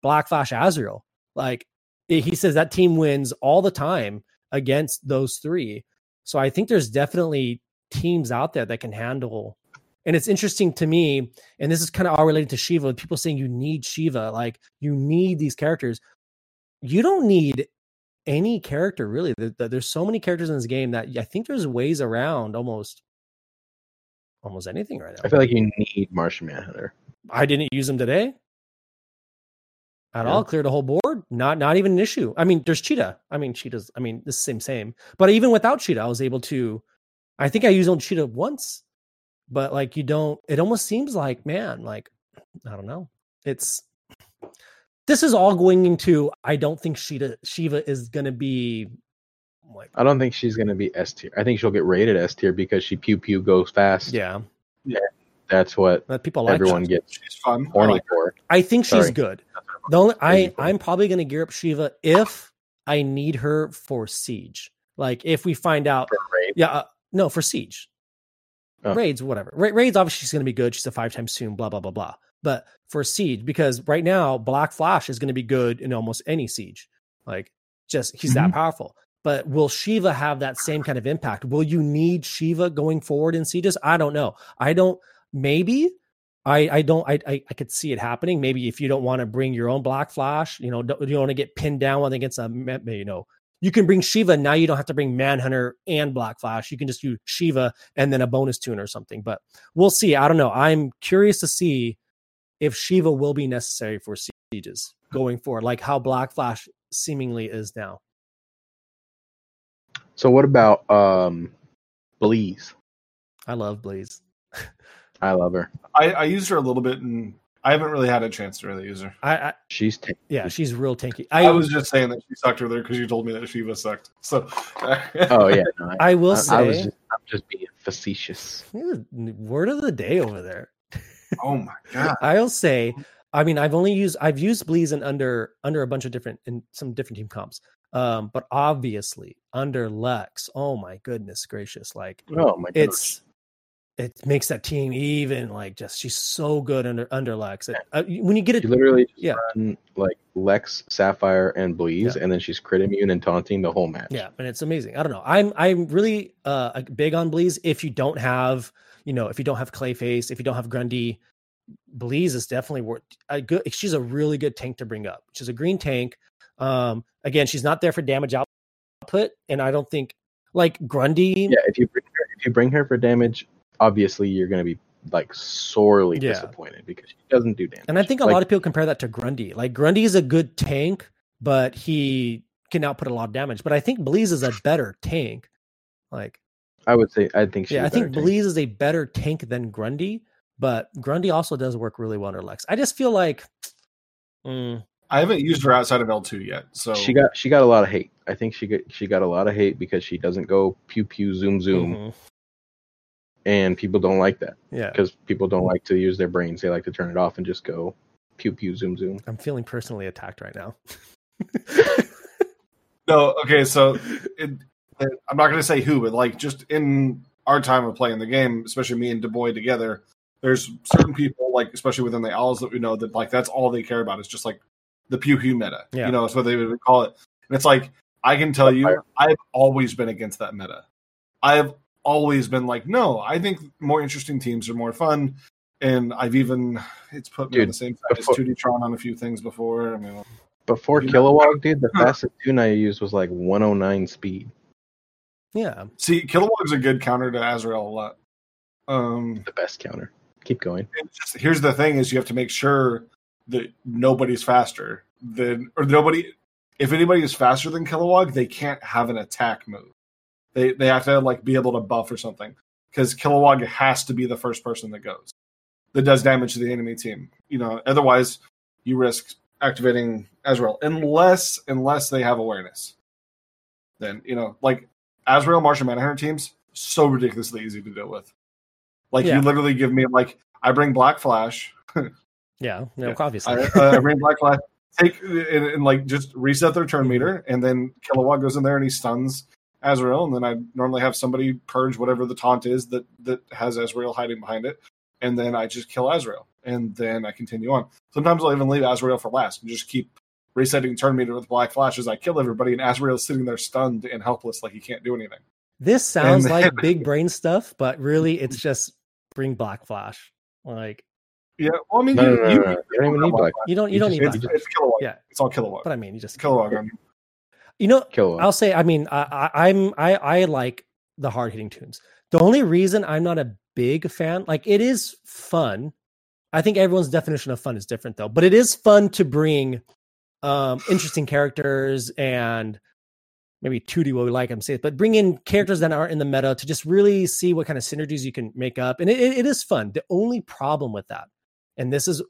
Black Flash, Azrael. Like he says that team wins all the time against those three. So I think there's definitely teams out there that can handle. And it's interesting to me, and this is kind of all related to Shiva, with people saying you need Shiva, like you need these characters. You don't need any character, really. There's so many characters in this game that I think there's ways around almost anything right now. I feel like you need Martian Manhunter. I didn't use him today at all. Cleared the whole board. Not even an issue. I mean, there's Cheetah. I mean, the same. But even without Cheetah, I was able to. I think I used on Cheetah once, but like you don't. It almost seems like, man, like I don't know. This is all going into, I don't think Shiva is going to be... Like, I don't think she's going to be S tier. I think she'll get rated S tier because she pew-pew goes fast. Yeah. That's what people like. Everyone gets. She's fun. I think she's good. I'm probably going to gear up Shiva if I need her for Siege. Like, if we find out... For Raid? Yeah, no, for Siege. Oh. Raids, whatever. Raids, obviously, she's going to be good. She's a 5-time soon, blah, blah, blah, blah. But for Siege, because right now Black Flash is going to be good in almost any Siege, like just he's that powerful. But will Shiva have that same kind of impact? Will you need Shiva going forward in Sieges? I don't know. I could see it happening. Maybe if you don't want to bring your own Black Flash, you know, you don't want to get pinned down when against a, you know, you can bring Shiva. Now you don't have to bring Manhunter and Black Flash. You can just do Shiva and then a bonus tune or something. But we'll see. I don't know. I'm curious to see if Shiva will be necessary for Sieges going forward, like how Black Flash seemingly is now. So what about Bleez? I love Bleez. I love her. I used her a little bit, and I haven't really had a chance to really use her. She's tanky. Yeah, she's real tanky. I was just saying that she sucked her there because you told me that Shiva sucked. So, oh yeah, no, I will say I'm just being facetious. Word of the day over there. Oh my god! I'll say, I mean, I've used Bleez and under a bunch of different in some different team comps, but obviously under Lex. Oh my goodness gracious! Like, oh my, it makes that team even like just she's so good under Lex. When you get it, you literally just run, like Lex, Sapphire, and Bleez, and then she's crit immune and taunting the whole match. Yeah, and it's amazing. I don't know. I'm really big on Bleez. If you don't have Clayface, if you don't have Grundy, Bleez is definitely worth a good. She's a really good tank to bring up. She's a green tank. Again, she's not there for damage output, and I don't think like Grundy. Yeah, if you bring her for damage, obviously you're going to be like sorely disappointed because she doesn't do damage. And I think a lot of people compare that to Grundy. Like Grundy is a good tank, but he can output a lot of damage. But I think Bleez is a better tank. Like. I would say, I think Bleez is a better tank than Grundy, but Grundy also does work really well under Lex. I just feel like I haven't used her outside of L2 yet. So she got a lot of hate. I think she got a lot of hate because she doesn't go pew pew zoom zoom. Mm-hmm. And people don't like that. Yeah. Because people don't like to use their brains. They like to turn it off and just go pew pew zoom zoom. I'm feeling personally attacked right now. No, okay, so I'm not going to say who, but like just in our time of playing the game, especially me and DuBois together, there's certain people, like especially within the Owls that we know, that like that's all they care about is just like the pew pew meta. Yeah. You know, that's what they would call it. And it's like, I can tell you, I've always been against that meta. I've always been like, no, I think more interesting teams are more fun. And it's put me on the same side as 2D Tron on a few things before. I mean, before Kilowog, dude, the fastest tune I used was like 109 speed. Yeah. See, Kilowog's a good counter to Azrael a lot. The best counter. Keep going. Here's the thing is you have to make sure that nobody's faster than, or nobody, if anybody is faster than Kilowog, they can't have an attack move. They have to like be able to buff or something because Kilowog has to be the first person that goes that does damage to the enemy team. You know, otherwise you risk activating Azrael unless they have awareness. Then you know, like Azrael Martian Manhunter teams so ridiculously easy to deal with. Like you literally give me like I bring Black Flash. Yeah, no, obviously I bring Black Flash. Take and like just reset their turn meter, and then Kilowog goes in there and he stuns Azrael, and then I normally have somebody purge whatever the taunt is that has Azrael hiding behind it, and then I just kill Azrael, and then I continue on. Sometimes I'll even leave Azrael for last and just keep resetting turn meter with Black Flash as I kill everybody, and Azrael's sitting there stunned and helpless like he can't do anything. This sounds like big brain stuff, but really it's just bring Black Flash. Like, yeah, well, I mean, you don't even need Black Flash. You don't need Black Flash. It's Kilowog. Yeah. It's all Kilowog. But I mean, you just Kilowog. You know, I'll say, I mean, I like the hard hitting tunes. The only reason I'm not a big fan, like it is fun. I think everyone's definition of fun is different though, but it is fun to bring interesting characters and maybe 2D what we like them say, but bring in characters that aren't in the meta to just really see what kind of synergies you can make up. And it is fun. The only problem with that, and this is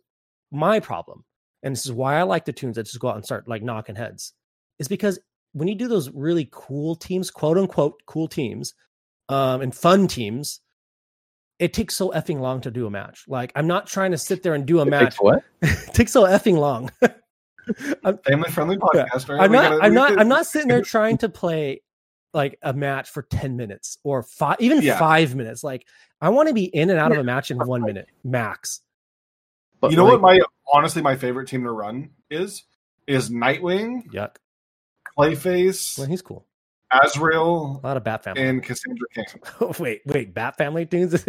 my problem, and this is why I like the tunes that just go out and start like knocking heads, is because when you do those really cool teams, quote unquote, cool teams, and fun teams, it takes so effing long to do a match. Like I'm not trying to sit there and do a match. Takes what? It takes so effing long. Family friendly podcast. Right? I'm not sitting there trying to play like a match for 10 minutes or five, even 5 minutes. Like I want to be in and out of a match in 1 minute max. But you know like, what? Honestly, my favorite team to run is Nightwing. Yuck. Clayface. Well, he's cool. Azrael. A lot of Bat Family. And Cassandra King. Oh, wait. Bat Family tunes?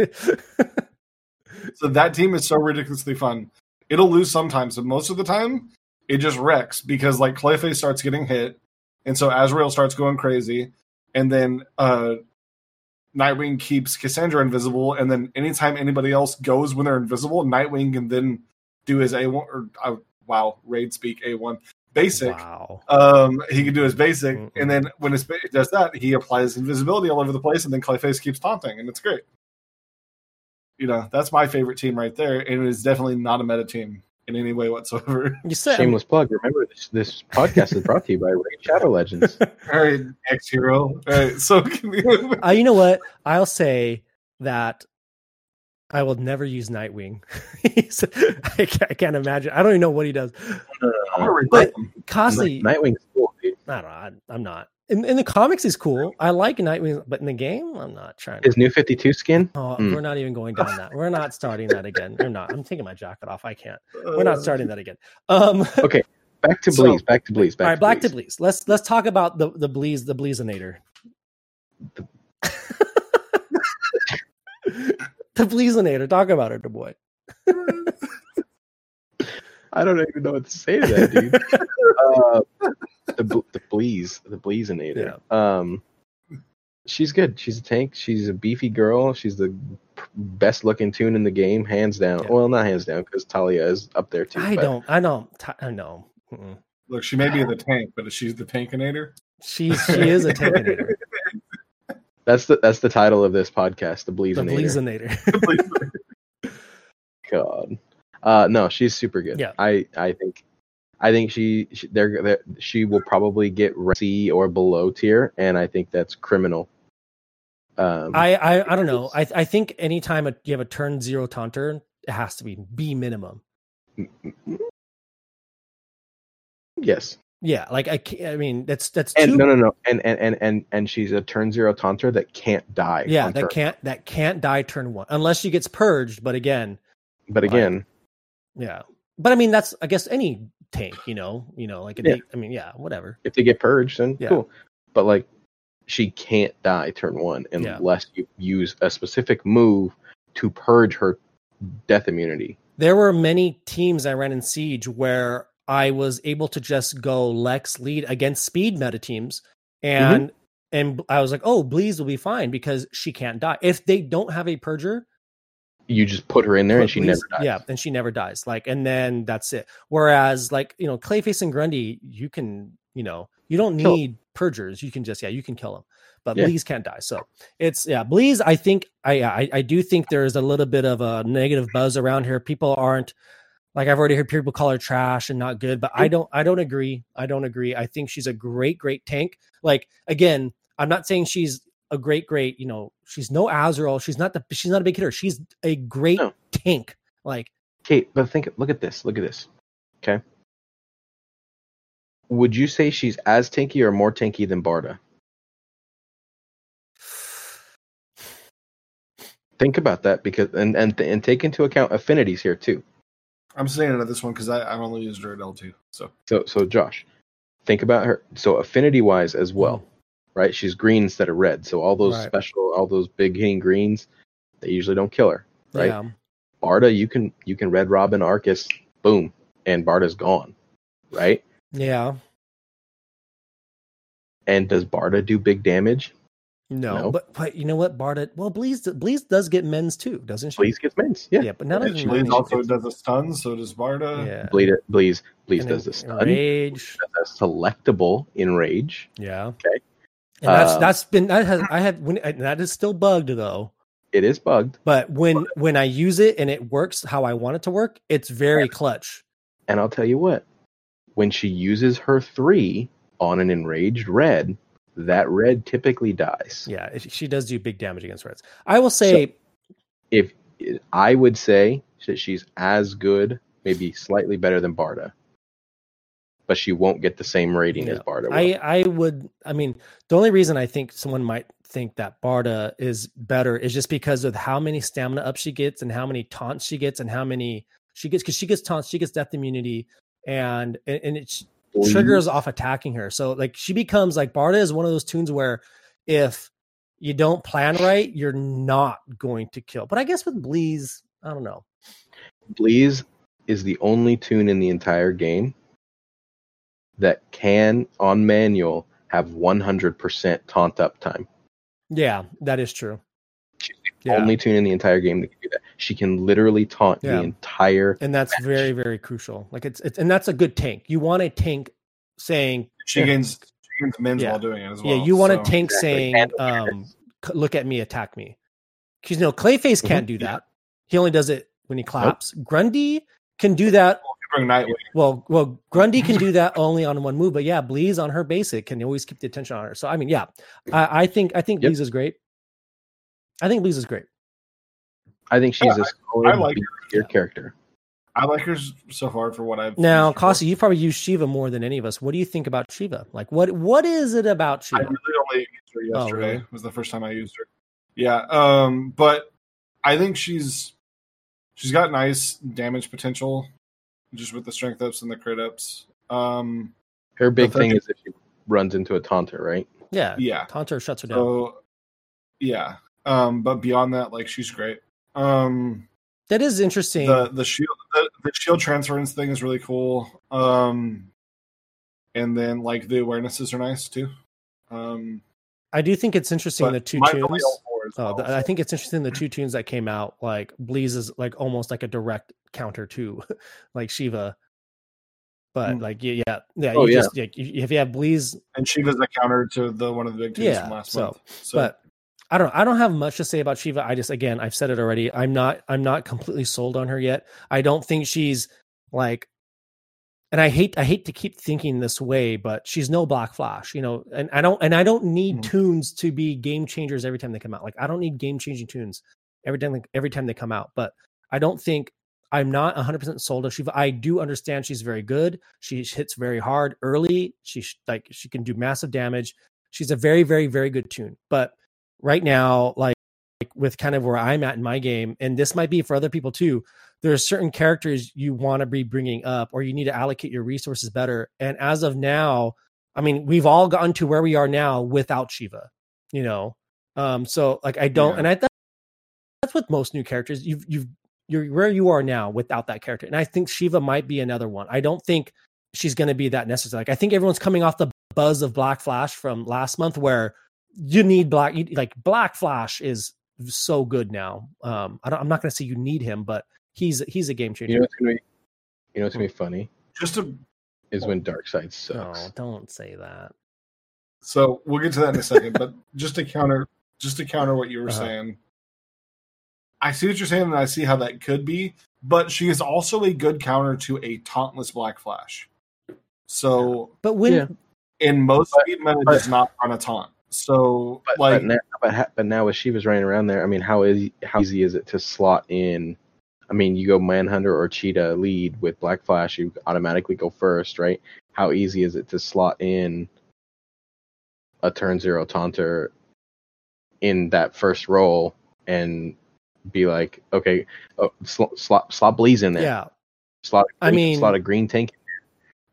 So that team is so ridiculously fun. It'll lose sometimes, but most of the time, it just wrecks because, like, Clayface starts getting hit, and so Azrael starts going crazy, and then Nightwing keeps Cassandra invisible, and then anytime anybody else goes when they're invisible, Nightwing can then do his A1, or, Raid Speak A1. Basic. Wow. He can do his basic, and then when it does that, he applies invisibility all over the place, and then Clayface keeps taunting, and it's great. You know, that's my favorite team right there, and it is definitely not a meta team in any way whatsoever. Shameless plug. Remember, this podcast is brought to you by Raid Shadow Legends. All right, X-Hero. All right, so can we... you know what? I'll say that I will never use Nightwing. I can't imagine. I don't even know what he does. But Costley, Nightwing's cool, dude. I don't know. I'm not. In the comics, he's cool. I like Nightwing, but in the game, I'm not trying. His new 52 skin? Oh, We're not even going down that. We're not starting that again. We're not. I'm taking my jacket off. I can't. We're not starting that again. Okay. Back to Bleez. All right, back to Bleez. Let's talk about the Bleez, the Bleezinator. The Bleezinator. Talk about her, DuBois. I don't even know what to say to that, dude. The Bleezinator. Yeah. She's good. She's a tank. She's a beefy girl. She's the best-looking tune in the game, hands down. Yeah. Well, not hands down, because Talia is up there, too. I know. Mm-mm. Look, she may be the tank, but she's the Tankinator. She is a Tankinator. That's the title of this podcast, the Bleezinator. God, no, she's super good. Yeah. I think I think she will probably get C or below tier, and I think that's criminal. I don't know. I think anytime you have a turn zero taunter, it has to be B minimum. Yes. Yeah, like I mean that's and too... no. And she's a turn zero taunter that can't die. Yeah, that can't die turn one unless she gets purged. But again, yeah. But I mean, that's I guess any tank, like yeah. I mean, yeah, whatever. If they get purged, then cool. But like, she can't die turn one unless you use a specific move to purge her death immunity. There were many teams I ran in Siege where I was able to just go Lex lead against speed meta teams. And I was like, oh, Bleez will be fine because she can't die. If they don't have a purger, you just put her in there and she never dies. Yeah, and she never dies. Like, and then that's it. Whereas like, Clayface and Grundy, you can, you don't need purgers. You can just, you can kill them, but Bleez can't die. So it's, Bleez, I think, I do think there is a little bit of a negative buzz around here. People aren't, like I've already heard people call her trash and not good, but I don't agree. I think she's a great tank. Like again, I'm not saying she's a great, she's no Azrael. She's not a big hitter. She's a great tank. Like, okay, but look at this. Okay. Would you say she's as tanky or more tanky than Barda? Think about that because and take into account affinities here too. I'm saying it at this one because I've only used her at L2. So Josh, think about her. So affinity wise as well, right? She's green instead of red. So all those special, all those big hitting greens, they usually don't kill her, right? Yeah. Barda, you can Red Robin Arcus, boom, and Barda's gone, right? Yeah. And does Barda do big damage? No. But you know what, Barda? Well, Bleez does get mens too, doesn't she? Bleez gets mens, yeah. But not only Bleez also does a stun, so does Barda. Yeah. Bleez does the stun. Rage. That's selectable in rage. Yeah. Okay. And that is still bugged though. It is bugged. But when I use it and it works how I want it to work, it's very clutch. And I'll tell you what, when she uses her 3 on an enraged red, that red typically dies. Yeah, she does do big damage against reds. I will say, so if I would say that she's as good, maybe slightly better than Barda, but she won't get the same rating as Barda will. The only reason I think someone might think that Barda is better is just because of how many stamina ups she gets and how many taunts she gets and how many she gets, because she gets taunts, she gets death immunity, and it's triggers off attacking her. So like she becomes like Barda is one of those tunes where if you don't plan right, you're not going to kill. But I guess with Bleez, I don't know. Bleez is the only tune in the entire game that can on manual have 100% taunt up time. Yeah, that is true. She's the only tune in the entire game that can do that. She can literally taunt the entire and that's match. Very, very crucial. Like it's and that's a good tank. You want a tank saying she gains mins while doing it as well. Yeah, you want a tank saying look at me, attack me. Because Clayface can't do that. He only does it when he claps. Nope. Grundy can do that. Well, Grundy can do that only on one move, but Bleez on her basic can always keep the attention on her. So I mean, I think Bleez is great. I think Bleez is great. I think she's a like your character. I like her so far for what I've now. Kasi, you probably use Shiva more than any of us. What do you think about Shiva? Like, what is it about Shiva? I really only used her yesterday. Really? Was the first time I used her. Yeah, but I think she's got nice damage potential, just with the strength ups and the crit ups. Her big thing is if she runs into a taunter, right? Yeah, yeah. Taunter shuts her down. So, yeah. But beyond that, like she's great. That is interesting. The shield transference thing is really cool. And then like the awarenesses are nice too. I do think it's interesting the two tunes. I think it's interesting the two tunes that came out. Like Bleez is like almost like a direct counter to like Shiva. But like if you have Bleez and Shiva's a counter to the one of the big tunes from last month. But I don't have much to say about Shiva. I just, again, I've said it already. I'm not completely sold on her yet. I don't think she's like and I hate to keep thinking this way, but she's no Black Flash, you know, and I don't need tunes to be game changers every time they come out. Like, I don't need game changing tunes every time they come out, but I don't think I'm not 100% sold on Shiva. I do understand she's very good. She hits very hard early. She can do massive damage. She's a very, very, very good tune. But right now, like with kind of where I'm at in my game, and this might be for other people too, there are certain characters you want to be bringing up, or you need to allocate your resources better. And as of now, I mean, we've all gotten to where we are now without Shiva, you know? So like, I don't, yeah. And I thought that's with most new characters. You're where you are now without that character. And I think Shiva might be another one. I don't think she's going to be that necessary. Like, I think everyone's coming off the buzz of Black Flash from last month, where you need Black Flash is so good now. I'm not going to say you need him, but he's a game changer. You know what's going to be funny? Is when Darkseid sucks. No, don't say that. So we'll get to that in a second, but just to counter what you were saying, I see what you're saying, and I see how that could be, but she is also a good counter to a tauntless Black Flash. So, but when in most meta does not run a taunt. So, but now as Shiva's running around there, I mean, how easy is it to slot in? I mean, you go Manhunter or Cheetah lead with Black Flash, you automatically go first, right? How easy is it to slot in a turn zero taunter in that first role and be like, okay, slot Bleez in there. Yeah. Slot a green tank in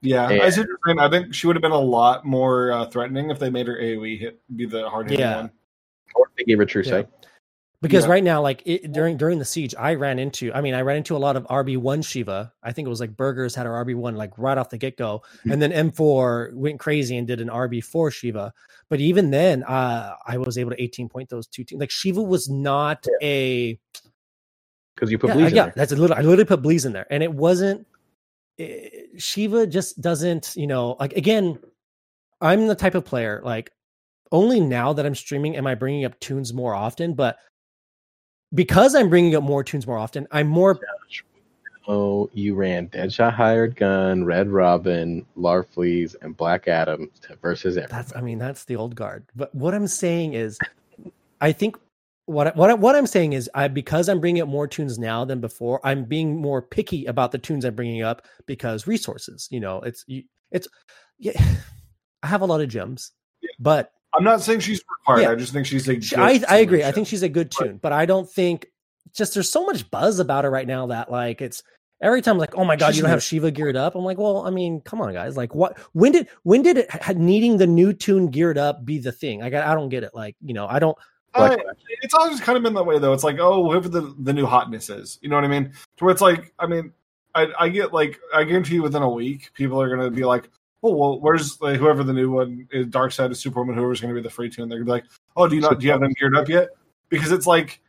there. Yeah. And, I think she would have been a lot more threatening if they made her AoE be the hard-hitting one. Or if they gave her true sight. Because right now, like during the siege, I ran into a lot of RB1 Shiva. I think it was like Burgers had her RB1 like right off the get-go. Mm-hmm. And then M4 went crazy and did an RB4 Shiva. But even then, I was able to 18 point those two teams. Like, Shiva was not a... Because you put Bleez in there. Yeah, I literally put Bleez in there. And it wasn't... Shiva just doesn't, you know... Like, again, I'm the type of player, like, only now that I'm streaming am I bringing up tunes more often, but... Because I'm bringing up more tunes more often, I'm more... Oh, you ran Deadshot, Hired Gun, Red Robin, Larfleeze, and Black Adam versus everyone. That's the old guard. But what I'm saying is, I think what I'm saying is, because I'm bringing up more tunes now than before, I'm being more picky about the tunes I'm bringing up because resources. You know, I have a lot of gems, but. I'm not saying she's required. Yeah. I just think she's a good tune. I agree. I think she's a good tune, but I don't think there's so much buzz about her right now that like it's every time like, oh my God, you don't have Shiva geared up. I'm like, well, I mean, come on guys. Like what, when did it needing the new tune geared up be the thing? Like, I don't get it. Like, you know, I don't. It's always kind of been that way though. It's like, oh, whatever the new hotness is, you know what I mean? To where it's like, I mean, I get like, I guarantee you within a week, people are going to be like, oh, well, where's like, whoeever the new one is, Darkseid is Superwoman, whoever's going to be the free tune, they're going to be like, oh, do you have them geared up yet? Because it's like,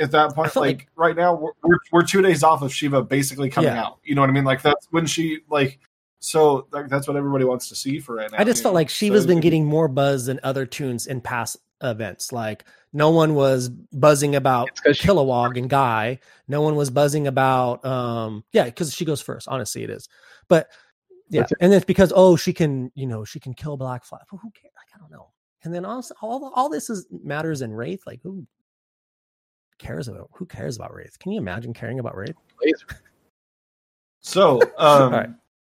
at that point, like right now, we're 2 days off of Shiva basically coming out. You know what I mean? Like that's when she, like, so like, that's what everybody wants to see for right now. I just felt like Shiva's been getting more buzz than other tunes in past events. Like no one was buzzing about Kilowog and Guy. No one was buzzing about, because she goes first. Honestly, it is. But yeah, and it's because she can, you know, she can kill Black Flash. Well, who cares? Like, I don't know. And then also all this is matters in Wraith. Like, who cares about Wraith? Can you imagine caring about Wraith? So, right.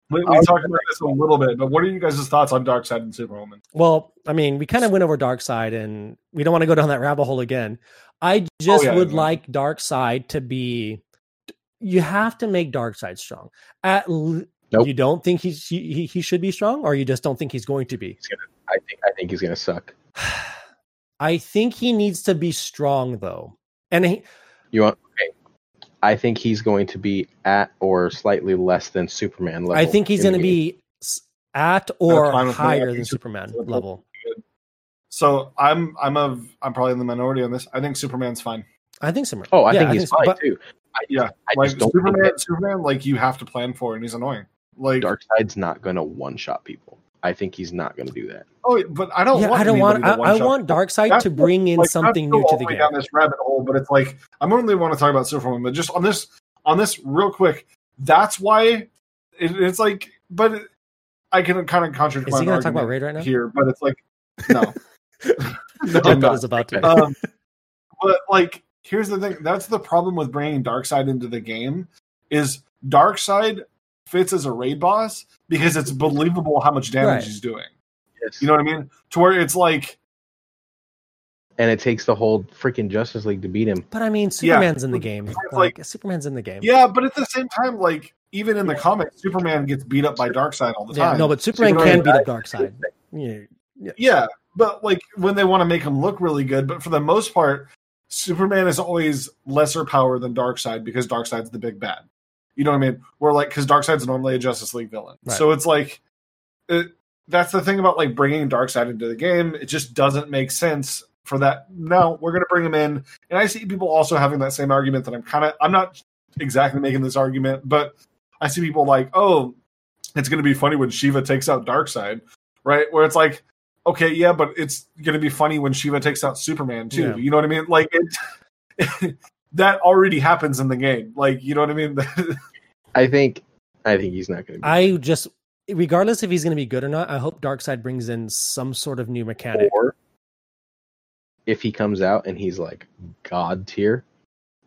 we talked about this a little bit, but what are you guys' thoughts on Darkseid and Superwoman? Well, I mean, we kind of went over Darkseid, and we don't want to go down that rabbit hole again. I just would like Darkseid to be. You have to make Darkseid strong at. Nope. You don't think he should be strong, or you just don't think he's going to be? I think he's going to suck. I think he needs to be strong, though. And I think he's going to be at or slightly less than Superman level. I think he's going to be at or higher than Superman level. So I'm probably in the minority on this. I think Superman's fine. I think Superman. Oh, I think he's fine too. Superman, like you have to plan for, and he's annoying. Like Darkseid's not going to one-shot people. I think he's not going to do that. Oh, but I don't. I want Darkseid to bring in something new to the game. Down this rabbit hole, but it's like I only want to talk about Superwoman. But just on this real quick, that's why It's like, but I can kind of contradict. Is he going to talk about Raid right now? Here, but it's like, no. I was about to. But like, here's the thing. That's the problem with bringing Darkseid into the game. Is Darkseid fits as a raid boss because it's believable how much damage he's doing. Yes. You know what I mean? To where it's like, and it takes the whole freaking Justice League to beat him. But I mean, Superman's in the game. Like Superman's in the game. Yeah, but at the same time, like even in the comics, Superman gets beat up by Darkseid all the time. No, but Superman can beat up Darkseid. Yeah, but like when they want to make him look really good, but for the most part, Superman is always lesser power than Darkseid because Darkseid's the big bad. You know what I mean? We're like, because Darkseid's normally a Justice League villain. Right. So it's like, that's the thing about like bringing Darkseid into the game. It just doesn't make sense for that. No, we're going to bring him in. And I see people also having that same argument that I'm not exactly making this argument, but I see people like, oh, it's going to be funny when Shiva takes out Darkseid, right? Where it's like, okay, yeah, but it's going to be funny when Shiva takes out Superman too. Yeah. You know what I mean? Like, that already happens in the game. Like, you know what I mean? I think he's not going to be. Regardless if he's going to be good or not, I hope Darkseid brings in some sort of new mechanic. Or if he comes out and he's like God tier,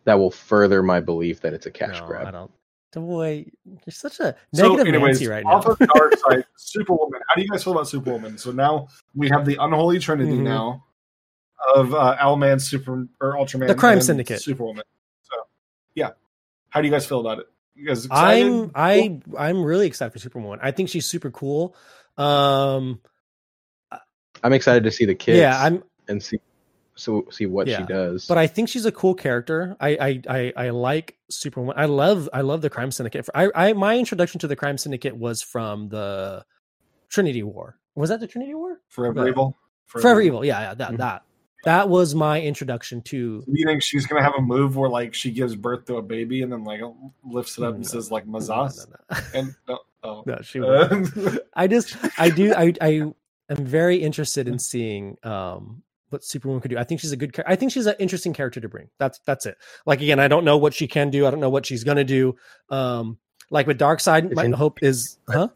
that will further my belief that it's a cash grab. I don't. Boy, you're such a negative Nancy right now. Off of Darkseid, Superwoman. How do you guys feel about Superwoman? So now we have the unholy trinity now of Owlman, Ultraman, the Crime Syndicate, Superwoman. So, yeah, how do you guys feel about it? You guys excited? I'm really excited for Superwoman. I think she's super cool. I'm excited to see the kids. Yeah, see what she does. But I think she's a cool character. I like Superwoman. I love the Crime Syndicate. My introduction to the Crime Syndicate was from the Trinity War. Was that the Trinity War? Forever Evil. Forever Evil. Yeah, that was my introduction to. Do you think she's gonna have a move where like she gives birth to a baby and then like lifts it up and says like Mazas? No, she won't. I am very interested in seeing what Superwoman could do. I think she's a good character. I think she's an interesting character to bring. That's it. Like, again, I don't know what she can do. I don't know what she's going to do. Like with Darkseid, my hope is, real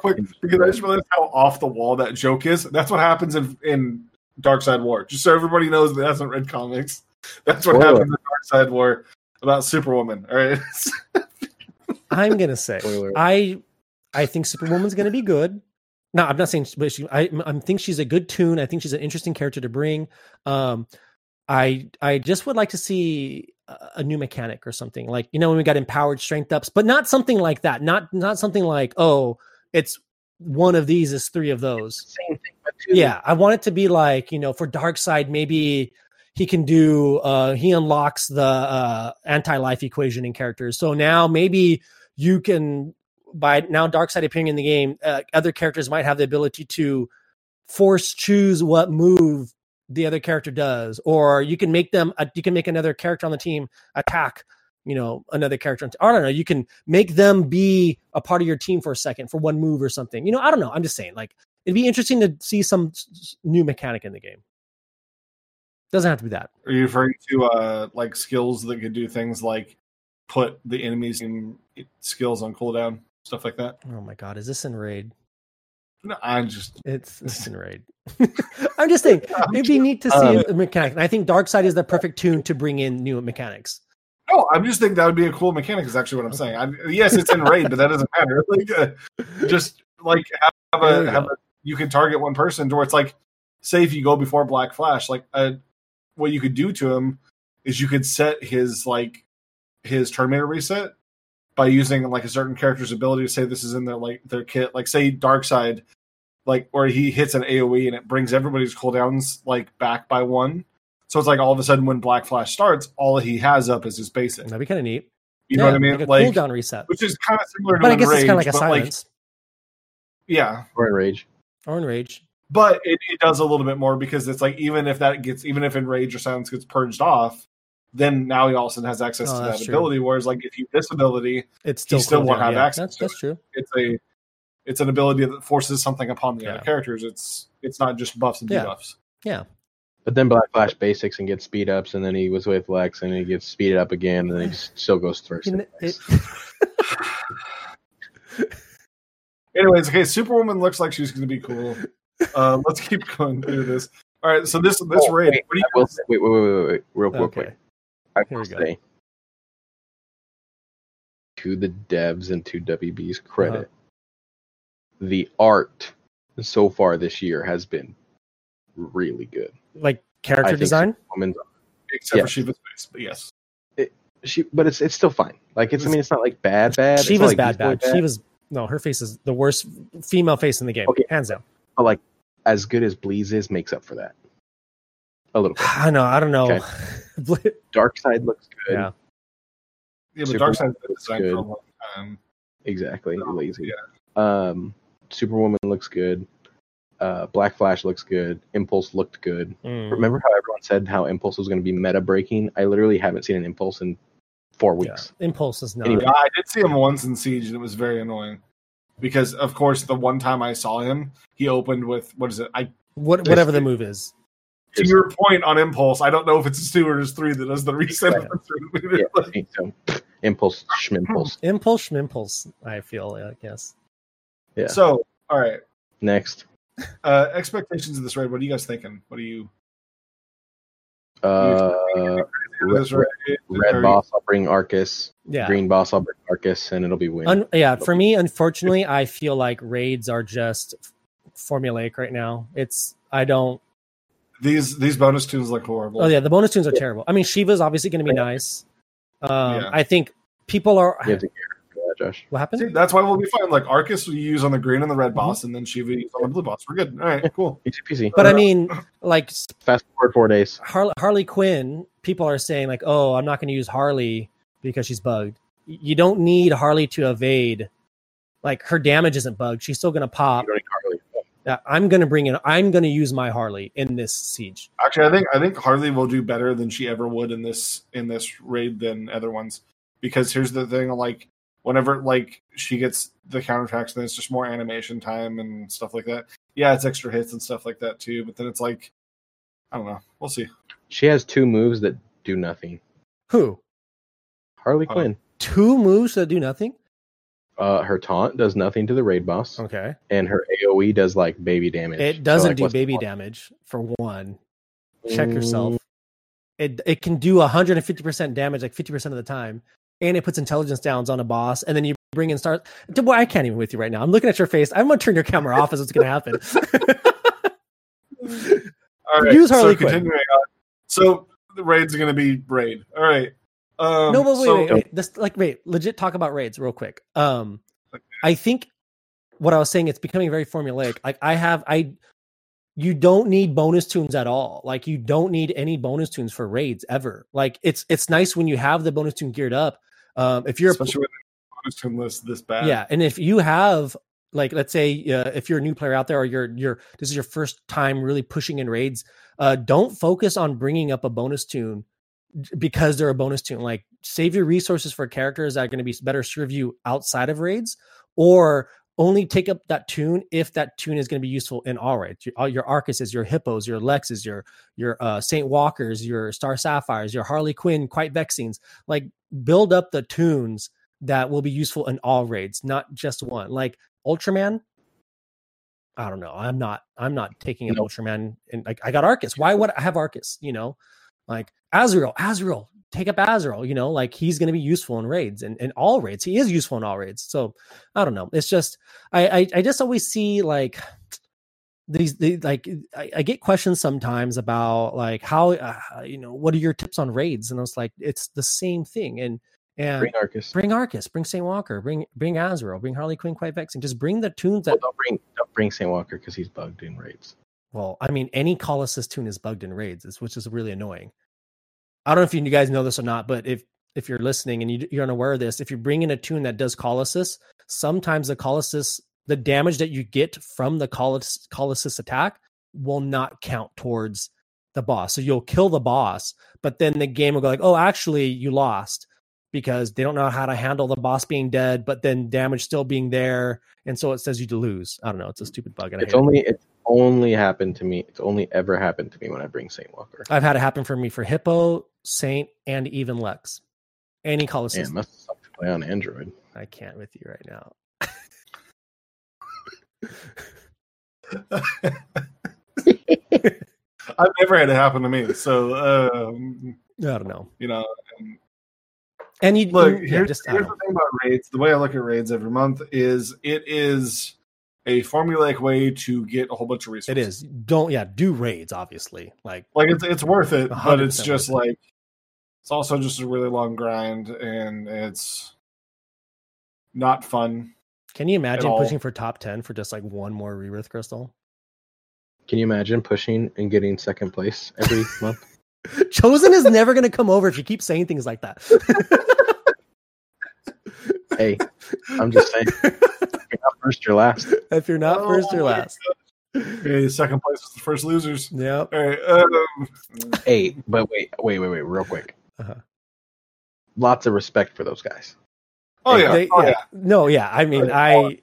quick, because I just realized how off the wall that joke is. That's what happens in Darkseid War. Just so everybody knows that hasn't read comics. That's what happened in Darkseid War about Superwoman. All right. I'm going to say, I think Superwoman's going to be good. No, I'm not saying. But I think she's a good tune. I think she's an interesting character to bring. I just would like to see a new mechanic or something like, you know, when we got empowered strength ups, but not something like that. Not something like, oh, it's one of these is three of those. Same thing, but two. Yeah, I want it to be like, you know, for Darkseid, maybe he can do. He unlocks the anti-life equation in characters. So now maybe you can. By now Darkseid appearing in the game, other characters might have the ability to force choose what move the other character does, or you can make them, you can make another character on the team attack, you know, another character. I don't know. You can make them be a part of your team for a second for one move or something. You know, I don't know. I'm just saying, like, it'd be interesting to see some new mechanic in the game. Doesn't have to be that. Are you referring to like skills that could do things like put the enemies in skills on cooldown? Stuff like that. Oh my God, is this in Raid? No, it's in Raid. I'm just saying, it'd be neat to see a mechanic. And I think Darkseid is the perfect tune to bring in new mechanics. No, I'm just thinking that would be a cool mechanic is actually what I'm saying. Yes, it's in Raid, but that doesn't matter. Like, just like have a you can target one person to where it's like, say if you go before Black Flash, like what you could do to him is you could set his Terminator reset by using like a certain character's ability to say this is in their like their kit, like say Darkseid, like or he hits an AOE and it brings everybody's cooldowns like back by one. So it's like all of a sudden when Black Flash starts, all he has up is his basic. That'd be kind of neat. You know what I mean? Like cooldown reset, which is kind of similar. But I guess it's kind of like a silence. Like, yeah, or enrage. But it does a little bit more because it's like even if enrage or silence gets purged off, then now he also has access to that ability. True. Whereas, like, if you disability, it's still won't have access. That's true. It's an ability that forces something upon the other characters. It's not just buffs and debuffs. Yeah. But then Black Flash basics and gets speed ups, and then he was with Lex, and he gets speeded up again, and then he still goes through. Anyways, okay, Superwoman looks like she's going to be cool. Let's keep going through this. All right, so this raid. Wait, real quick. I will say, to the devs and to WB's credit, the art so far this year has been really good. Like character design? Except for Shiva's face, but yes. But it's still fine. Like it's not like bad. Shiva's bad. Her face is the worst female face in the game. Okay. Hands down. But like as good as Bleez is, makes up for that. A little bit. I don't know. Okay. Darkseid looks good. Yeah, but Darkseid's been designed for a long time. Exactly. So, lazy. Yeah. Superwoman looks good. Black Flash looks good. Impulse looked good. Remember how everyone said how Impulse was going to be meta breaking? I literally haven't seen an Impulse in 4 weeks. Yeah. Impulse is not. Anyway. I did see him once in Siege, and it was very annoying because, of course, the one time I saw him, he opened with whatever the move is. To your point on Impulse, I don't know if it's a 2 or 3 that does the reset. Right. So. Impulse, Schmimpulse. Impulse, Schmimpulse, I feel, I guess. Yeah. So, all right. Next. Expectations of this raid. What are you guys thinking? What are you? Red boss, I'll bring Arcus. Yeah. Green boss, I'll bring Arcus, and it'll be win. For me, unfortunately, I feel like raids are just formulaic right now. These bonus tunes look horrible. Oh yeah, the bonus tunes are terrible. I mean, Shiva's obviously going to be nice. I think people are. You have to care. Yeah, Josh. What happened? See, that's why we'll be fine. Like Arcus, we use on the green and the red boss, and then Shiva use on the blue boss. We're good. All right, cool. Easy peasy. But I mean, like, fast forward 4 days. Harley Quinn. People are saying like, "Oh, I'm not going to use Harley because she's bugged." You don't need Harley to evade. Like her damage isn't bugged. She's still going to pop. You don't need Harley. I'm going to use my Harley in this siege. Actually, I think Harley will do better than she ever would in this raid than other ones. Because here's the thing, like whenever like she gets the counterattacks, then it's just more animation time and stuff like that. Yeah, it's extra hits and stuff like that too. But then it's like, I don't know. We'll see. She has 2 moves that do nothing. Who? Harley Quinn. 2 moves that do nothing? Her taunt does nothing to the raid boss. Okay. And her AoE does like baby damage. It doesn't do baby damage for one. Check yourself. It can do 150% damage like 50% of the time. And it puts intelligence downs on a boss. And then you bring in stars. Boy, I can't even with you right now. I'm looking at your face. I'm going to turn your camera off as it's going to happen. All right. Use Harley Quinn. Continuing on. So the raid's going to be raid. All right. Wait. Legit talk about raids real quick. I think what I was saying, it's becoming very formulaic. Like you don't need bonus tunes at all. Like you don't need any bonus tunes for raids ever. Like it's nice when you have the bonus tune geared up. If you're especially with a bonus tune list this bad. Yeah. And if you have like, let's say if you're a new player out there or this is your first time really pushing in raids, don't focus on bringing up a bonus tune because they're a bonus tune. Like save your resources for characters that are going to be better serve you outside of raids, or only take up that tune if that tune is going to be useful in all raids. Your Arcuses, your Hippos, your Lexes, your Saint Walkers, your Star Sapphires, your Harley Quinn, Quite Vexings. Like build up the tunes that will be useful in all raids, not just one. Like Ultraman, I don't know. I'm not taking an Ultraman, and like I got Arcus. Why would I have Arcus? You know, like Azrael, take up Azrael, you know, like he's going to be useful in raids and in all raids. He is useful in all raids. So I don't know. It's just, I just always see like I get questions sometimes about like how, what are your tips on raids? And I was like, it's the same thing. And bring Arcus, bring St. Walker, bring Azrael, bring Harley Quinn, Quite Vexing. Just bring the tunes that don't bring St. Walker. Cause he's bugged in raids. Well, I mean, any call assist tune is bugged in raids, which is really annoying. I don't know if you guys know this or not, but if you're listening and you're unaware of this, if you bring in a tune that does call assist, sometimes the call assist, the damage that you get from the call assist attack will not count towards the boss. So you'll kill the boss, but then the game will go like, oh, actually you lost because they don't know how to handle the boss being dead, but then damage still being there. And so it says you to lose. I don't know. It's a stupid bug. And It's only ever happened to me when I bring Saint Walker. I've had it happen for me for Hippo, Saint, and even Lex. Any call assist. Yeah, play on Android. I can't with you right now. I've never had it happen to me, so I don't know. You know, and you look. Here's the thing about raids. The way I look at raids every month is it is a formulaic way to get a whole bunch of resources. It is. Do raids, obviously. Like it's worth it, but it's just like it's also just a really long grind, and it's not fun. Can you imagine pushing for top 10 for just like one more rebirth crystal? Can you imagine pushing and getting second place every month? Chosen is never going to come over if you keep saying things like that. Hey, I'm just saying. If you're not first, you're last. If you're not first, you're last. Hey, second place is the first losers. Yeah. Right, hey, but wait, real quick. Uh-huh. Lots of respect for those guys. Yeah. I mean,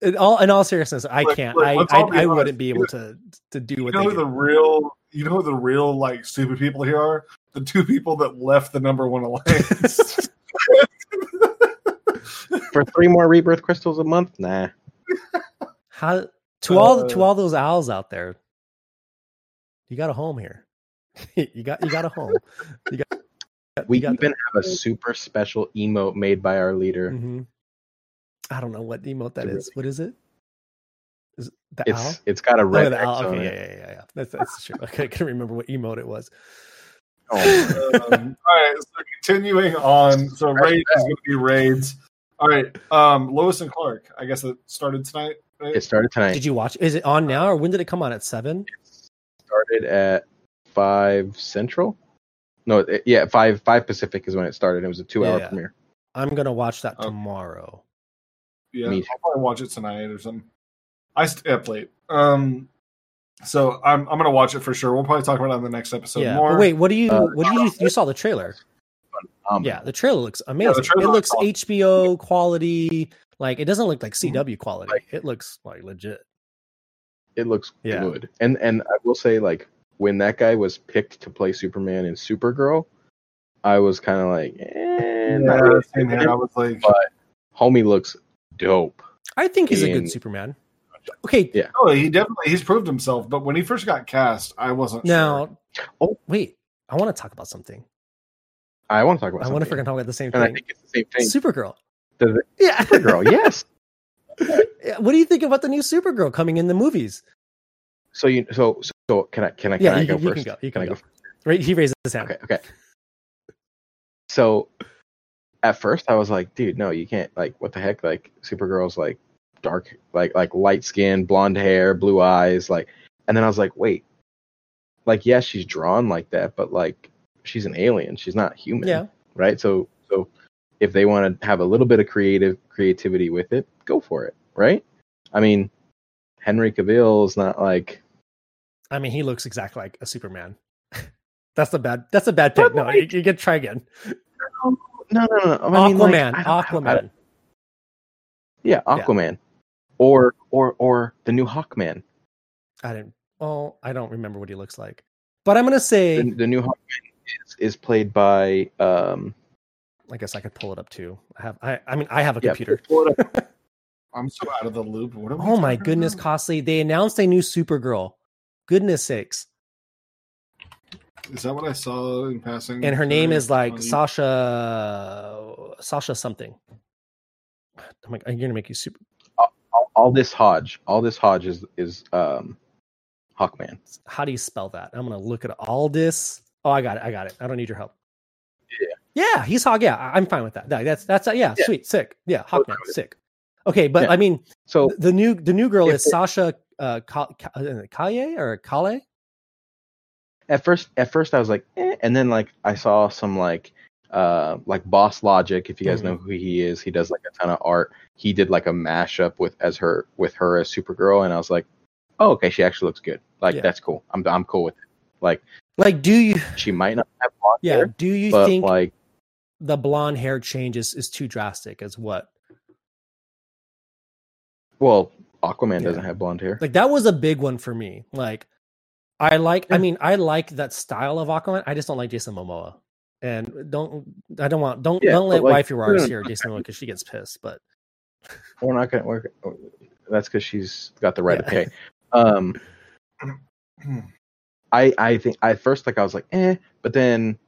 in all seriousness, I can't. I wouldn't be able to do what they do. You know who the real like stupid people here are? The two people that left the number one alliance. For 3 more rebirth crystals a month? Nah. How to all those owls out there, you got a home here. you got a home. We have a super special emote made by our leader. Mm-hmm. I don't know what emote that is. What is it? Is it the owl? It's got a red X on it. Yeah. That's true. Okay, I can't remember what emote it was. All right, so continuing on. So raid is going to be raids. All right, Lois and Clark. I guess it started tonight. Right? It started tonight. Did you watch? Is it on now, or when did it come on? At 7? It started at 5 Central. No, 5 Pacific is when it started. It was a 2-hour premiere. I'm gonna watch that tomorrow. Yeah, I'll probably watch it tonight or something. I stay up late. So I'm gonna watch it for sure. We'll probably talk about it on the next episode more. But wait, you saw the trailer? The trailer looks amazing. Yeah, it looks awesome. HBO quality. Like it doesn't look like CW quality. Like, it looks like legit. It looks good. And I will say, like, when that guy was picked to play Superman in Supergirl, I was kind of like, I was like, but homie looks dope. I think he's a good Superman. Okay. Yeah. Oh, he's proved himself. But when he first got cast, I wasn't sure. Oh, wait. I want to talk about something. I want to freaking talk about the same thing. And I think it's the same thing. Supergirl. Supergirl, yes. What do you think about the new Supergirl coming in the movies? So can I go first? You can go. Right, he raises his hand. Okay. So at first I was like, dude, no, you can't. Like, what the heck? Like, Supergirl's like dark, like light skin, blonde hair, blue eyes, like. And then I was like, wait, like, yeah, she's drawn like that, but like, she's an alien. She's not human. Yeah. Right. So if they want to have a little bit of creativity with it, go for it. Right. I mean, Henry Cavill's not like. I mean, he looks exactly like a Superman. That's a bad pick. No, you can try again. No. I mean, Aquaman. Like, Aquaman. Yeah, Aquaman, or the new Hawkman. I don't remember what he looks like, but I'm gonna say the new Hawkman is played by. I guess I could pull it up too. I have a computer. Pull it up. I'm so out of the loop. What am I? Oh my goodness, Costly! They announced a new Supergirl. Goodness sakes! Is that what I saw in passing? And her name is like Sasha something. I'm like, I'm gonna make you super. All this Hodge is Hawkman. How do you spell that? I'm gonna look at all this. Oh, I got it. I don't need your help. Yeah, he's Hawk. Yeah, I'm fine with that. That's sweet, sick. Yeah, Hawkman, sick. Okay, but yeah. I mean, so the new girl is Sasha Kale. At first I was like, eh, and then like I saw some like Boss Logic. If you guys know who he is, he does like a ton of art. He did like a mashup with her as Supergirl, and I was like, oh, okay, she actually looks good. Like that's cool. I'm cool with it. Like do you? She might not have blonde hair. Do you think like the blonde hair change is too drastic? As what? Well, Aquaman doesn't have blonde hair. Like that was a big one for me. Like I like that style of Aquaman. I just don't like Jason Momoa. And don't let wifey Rars hear Jason Momoa because she gets pissed. But we're not gonna work. That's because she's got the right to pay. I think at first I was like but then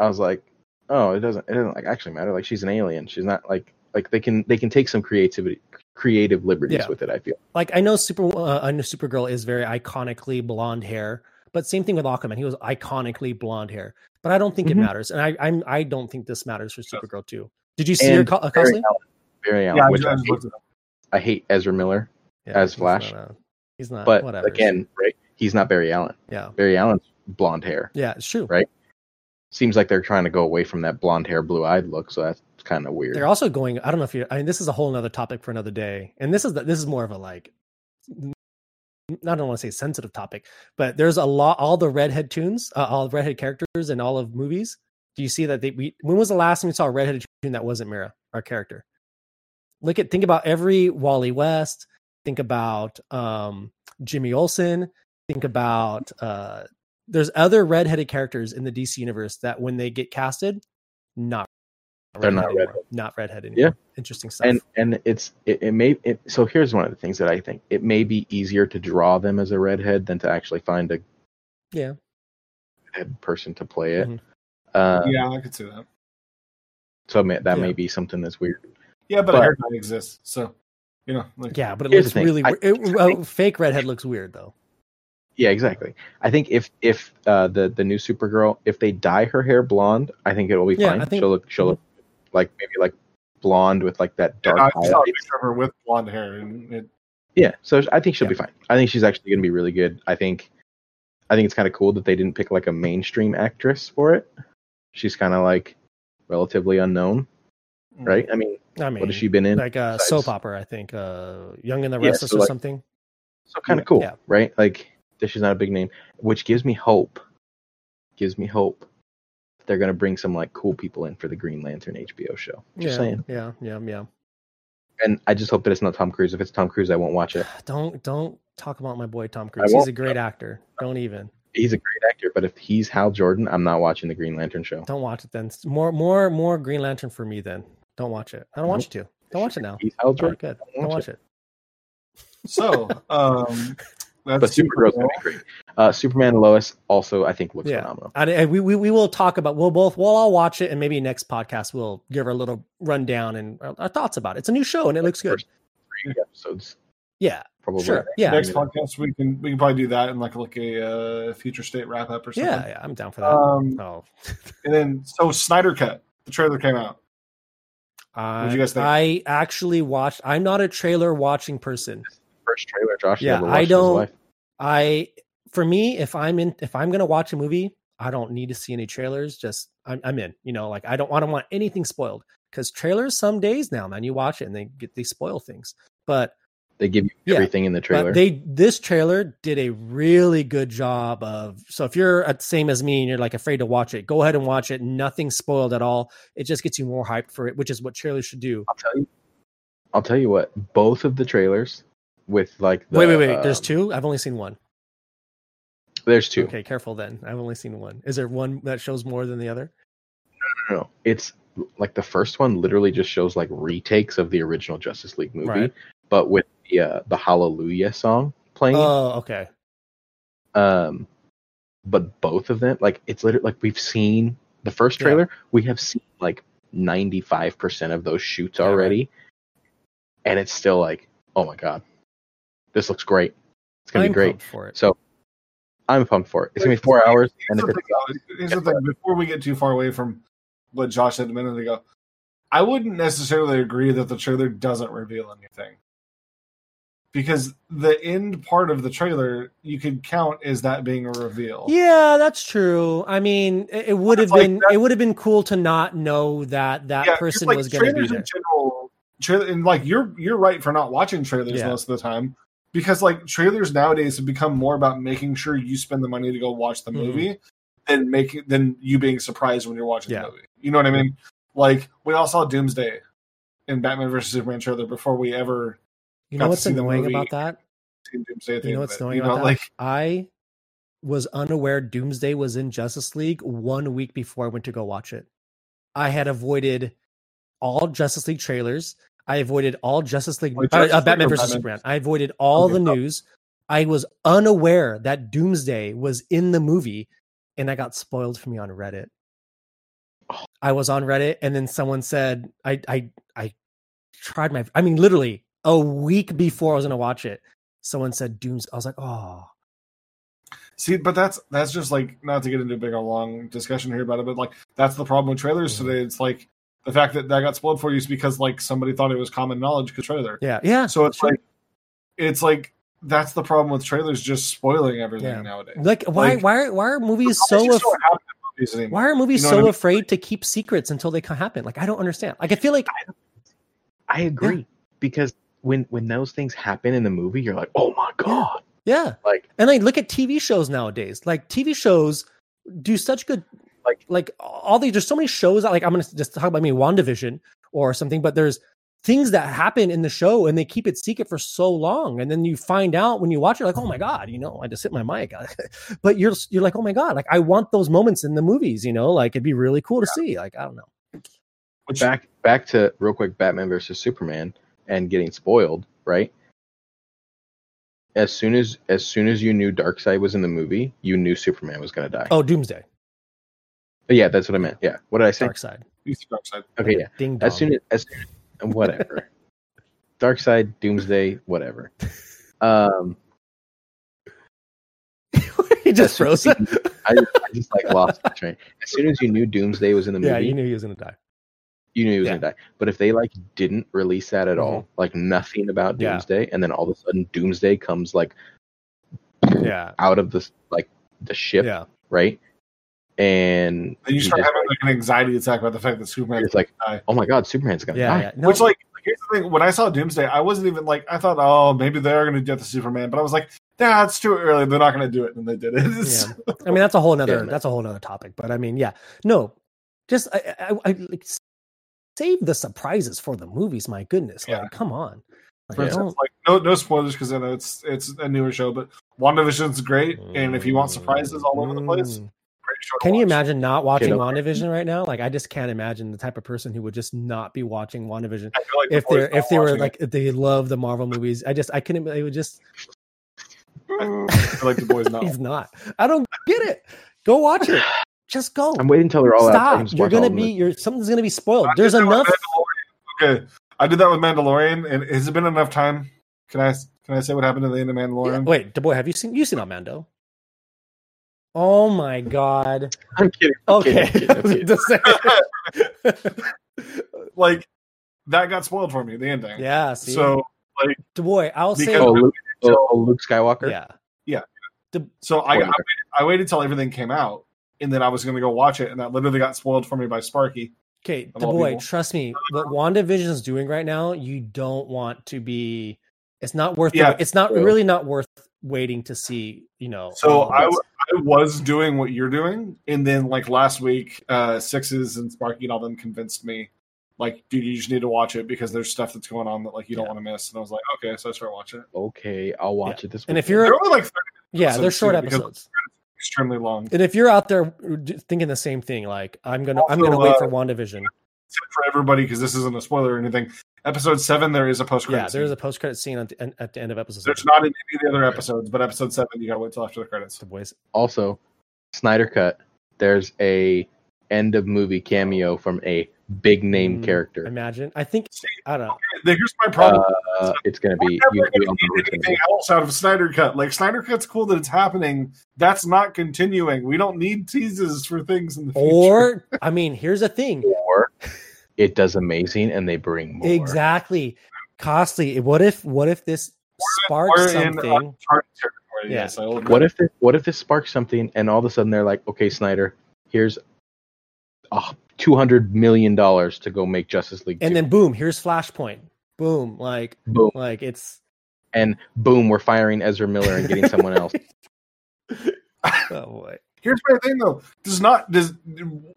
I was like, oh, it doesn't like actually matter. Like, she's an alien. She's not like they can take some creative liberties with it. I feel like I know Supergirl is very iconically blonde hair, but same thing with Aquaman. He was iconically blonde hair, but I don't think it matters, and I don't think this matters for Supergirl too. Did you see her cosplay? Barry Allen, which I hate Ezra Miller as Flash. He's not. But whatever. Again, right? He's not Barry Allen. Yeah, Barry Allen's blonde hair. Yeah, it's true. Right. Seems like they're trying to go away from that blonde hair, blue eyed look. So that's kind of weird. They're also going. I don't know if you. I mean, this is a whole other topic for another day. And this is more of a I don't want to say sensitive topic, but there's a lot. All the redhead tunes, all the redhead characters, in all of movies. Do you see that when was the last time you saw a redheaded tune that wasn't Mira, our character? Think about every Wally West. Think about Jimmy Olsen. Think about there's other redheaded characters in the DC universe that when they get casted, they're not redheaded anymore. Yeah, interesting stuff. And it may so here's one of the things that I think it may be easier to draw them as a redhead than to actually find a redhead person to play it. Mm-hmm. I could see that. So that may be something that's weird. Yeah, but a haircut exists, so you know. But it looks really weird. Fake redhead looks weird though. Yeah, exactly. I think if the new Supergirl, if they dye her hair blonde, I think it will be fine. She'll look like maybe like blonde with like that dark. I saw a picture of her with blonde hair. So I think she'll be fine. I think she's actually going to be really good. I think it's kind of cool that they didn't pick like a mainstream actress for it. She's kind of like relatively unknown, right? I mean, what has she been in? Like a soap opera, I think. Young and the Restless or something. So kind of cool, right? Like. She's not a big name, which gives me hope. They're going to bring some like cool people in for the Green Lantern HBO show. Just saying. Yeah. And I just hope that it's not Tom Cruise. If it's Tom Cruise, I won't watch it. Don't talk about my boy Tom Cruise. He's a great actor. Don't even. He's a great actor, but if he's Hal Jordan, I'm not watching the Green Lantern show. Don't watch it then. More Green Lantern for me then. Don't watch it. I don't want you to. Don't watch it now. He's Hal Jordan. Good. Don't watch it. So, but Supergirl's going to be great. Superman and Lois also, I think, looks phenomenal. And we will talk about. We'll all watch it, and maybe next podcast we'll give our little rundown and our thoughts about it. It's a new show, and it looks good. 3 episodes. Yeah, probably. Sure. Yeah. Next podcast we can probably do that and like a future state wrap up or something. Yeah, I'm down for that. And then Snyder Cut. The trailer came out. What did you guys think? I actually watched. I'm not a trailer watching person. First trailer Josh ever watched in his life. For me, if I'm gonna watch a movie, I don't need to see any trailers. Just I'm in, I don't want anything spoiled, because trailers some days now, man, you watch it and they spoil things, but they give you everything in the trailer. This trailer did a really good job of, so if you're the same as me and you're like afraid to watch it, go ahead and watch it. Nothing spoiled at all. It just gets you more hyped for it, which is what trailers should do. I'll tell you what, both of the trailers with like the, wait. There's 2. I've only seen 1. There's 2. Okay, careful then. I've only seen 1. Is there one that shows more than the other? No. It's like the first one literally just shows like retakes of the original Justice League movie, right, but with the Hallelujah song playing. Oh, okay. But both of them, like it's literally like we've seen the first trailer. Yeah. We have seen like 95% of those shoots already, right, and it's still like, oh my god. This looks great. It's going to be great. For it. So I'm pumped for it. It's going to be 4 hours. Here's the thing. Before we get too far away from what Josh said a minute ago, I wouldn't necessarily agree that the trailer doesn't reveal anything, because the end part of the trailer you could count as that being a reveal. Yeah, that's true. I mean, it would have been cool to not know that person was going to be there. And like you're right for not watching trailers most of the time. Because like trailers nowadays have become more about making sure you spend the money to go watch the movie than you being surprised when you're watching the movie. You know what I mean? Like we all saw Doomsday in Batman vs Superman trailer before we ever. You know what's annoying about that? You know what's annoying about that? I was unaware Doomsday was in Justice League 1 week before I went to go watch it. I had avoided all Justice League trailers. I avoided all Justice League, Batman vs. Superman. I avoided all the news. I was unaware that Doomsday was in the movie, and that got spoiled for me on Reddit. I was on Reddit, and then someone said, I tried my, I mean, literally a week before I was going to watch it, someone said Doomsday. I was like, oh. See, but that's just like, not to get into a big or long discussion here about it, but like, that's the problem with trailers today. It's like, the fact that got spoiled for you is because like somebody thought it was common knowledge because trailer. Yeah, yeah. So it's like, that's the problem with trailers just spoiling everything nowadays. Like why are movies so afraid to keep secrets until they happen? Like I don't understand. Like I feel like I agree because when those things happen in the movie, you're like, oh my god. Yeah. Like and like look at TV shows nowadays. Like TV shows do such good. Like all these, there's so many shows that like I'm gonna just talk about WandaVision or something, but there's things that happen in the show and they keep it secret for so long, and then you find out when you watch it, like oh my god, you know, I just hit my mic, but you're like oh my god, like I want those moments in the movies, you know, like it'd be really cool to see. Like I don't know. Back to real quick, Batman versus Superman and getting spoiled, right? As soon as you knew Darkseid was in the movie, you knew Superman was gonna die. Oh, Doomsday. Yeah, that's what I meant. Yeah. What did I say? Darkseid. Okay, yeah. Ding dong. As soon as whatever. Darkseid, Doomsday, whatever. He just froze. I just like lost the train. As soon as you knew Doomsday was in the movie. Yeah, you knew he was going to die. But if they like didn't release that at all, like nothing about Doomsday, and then all of a sudden Doomsday comes like out of this like the ship, right? And you start having like an anxiety attack about the fact that Superman's like, die. Oh my god, Superman's gonna die. Yeah, no. Which, like, here's the thing: when I saw Doomsday, I wasn't even like, I thought, oh, maybe they're gonna get the Superman, but I was like, nah, it's too early. They're not gonna do it, and they did it. So. I mean, that's a whole another topic. But I mean, just I save the surprises for the movies. My goodness, like, come on. Like, like no spoilers because I know it's a newer show, but WandaVision's great, and if you want surprises all over the place. Can you imagine not watching WandaVision right now? Like, I just can't imagine the type of person who would just not be watching WandaVision if they love the Marvel movies. I couldn't. It would just. I like the boys not. He's not. I don't get it. Go watch it. Just go. I'm waiting until they're all out. Stop. Something's gonna be spoiled. There's enough. Okay, I did that with Mandalorian, and has it been enough time? Can I say what happened at the end of Mandalorian? Yeah, wait, DeBoy, have you seen? You seen Mando? Oh my god! I'm kidding. I'm kidding. Like that got spoiled for me. The ending. Yeah. See? So like, boy, I'll say Luke Skywalker. Yeah. Yeah. So I waited till everything came out, and then I was going to go watch it, and that literally got spoiled for me by Sparky. Okay, boy, trust me. What WandaVision is doing right now, you don't want to be. It's not worth. Yeah, it's not really not worth waiting to see. You know. So I was doing what you're doing, and then like last week, Sixes and Sparky and all them convinced me, like, dude, you just need to watch it because there's stuff that's going on that like you don't want to miss. And I was like, okay, so I started watching it. Okay, I'll watch it this week. And if you're they're only like 30 they're short episodes, extremely long. And if you're out there thinking the same thing, like I'm gonna wait for WandaVision. For everybody, because this isn't a spoiler or anything. Episode 7, there is a post-credit scene. Yeah, there's a post-credit scene at the end of episode 7. There's not in any of the other episodes, but episode 7, you gotta wait till after the credits. Also, Snyder Cut, there's a end-of-movie cameo from a big-name character. Imagine. I think, I don't know. Okay, here's my problem. It's gonna be... anything else out of Snyder Cut. Like, Snyder Cut's cool that it's happening. That's not continuing. We don't need teases for things in the future. Or, I mean, here's the thing. Or... it does amazing, and they bring more. Exactly, costly. What if this sparks something? What if this sparks something, and all of a sudden they're like, okay, Snyder, here's $200 million to go make Justice League 2. And then boom, here's Flashpoint. Boom, like boom, like it's and boom, we're firing Ezra Miller and getting someone else. Oh boy. Here's my thing though.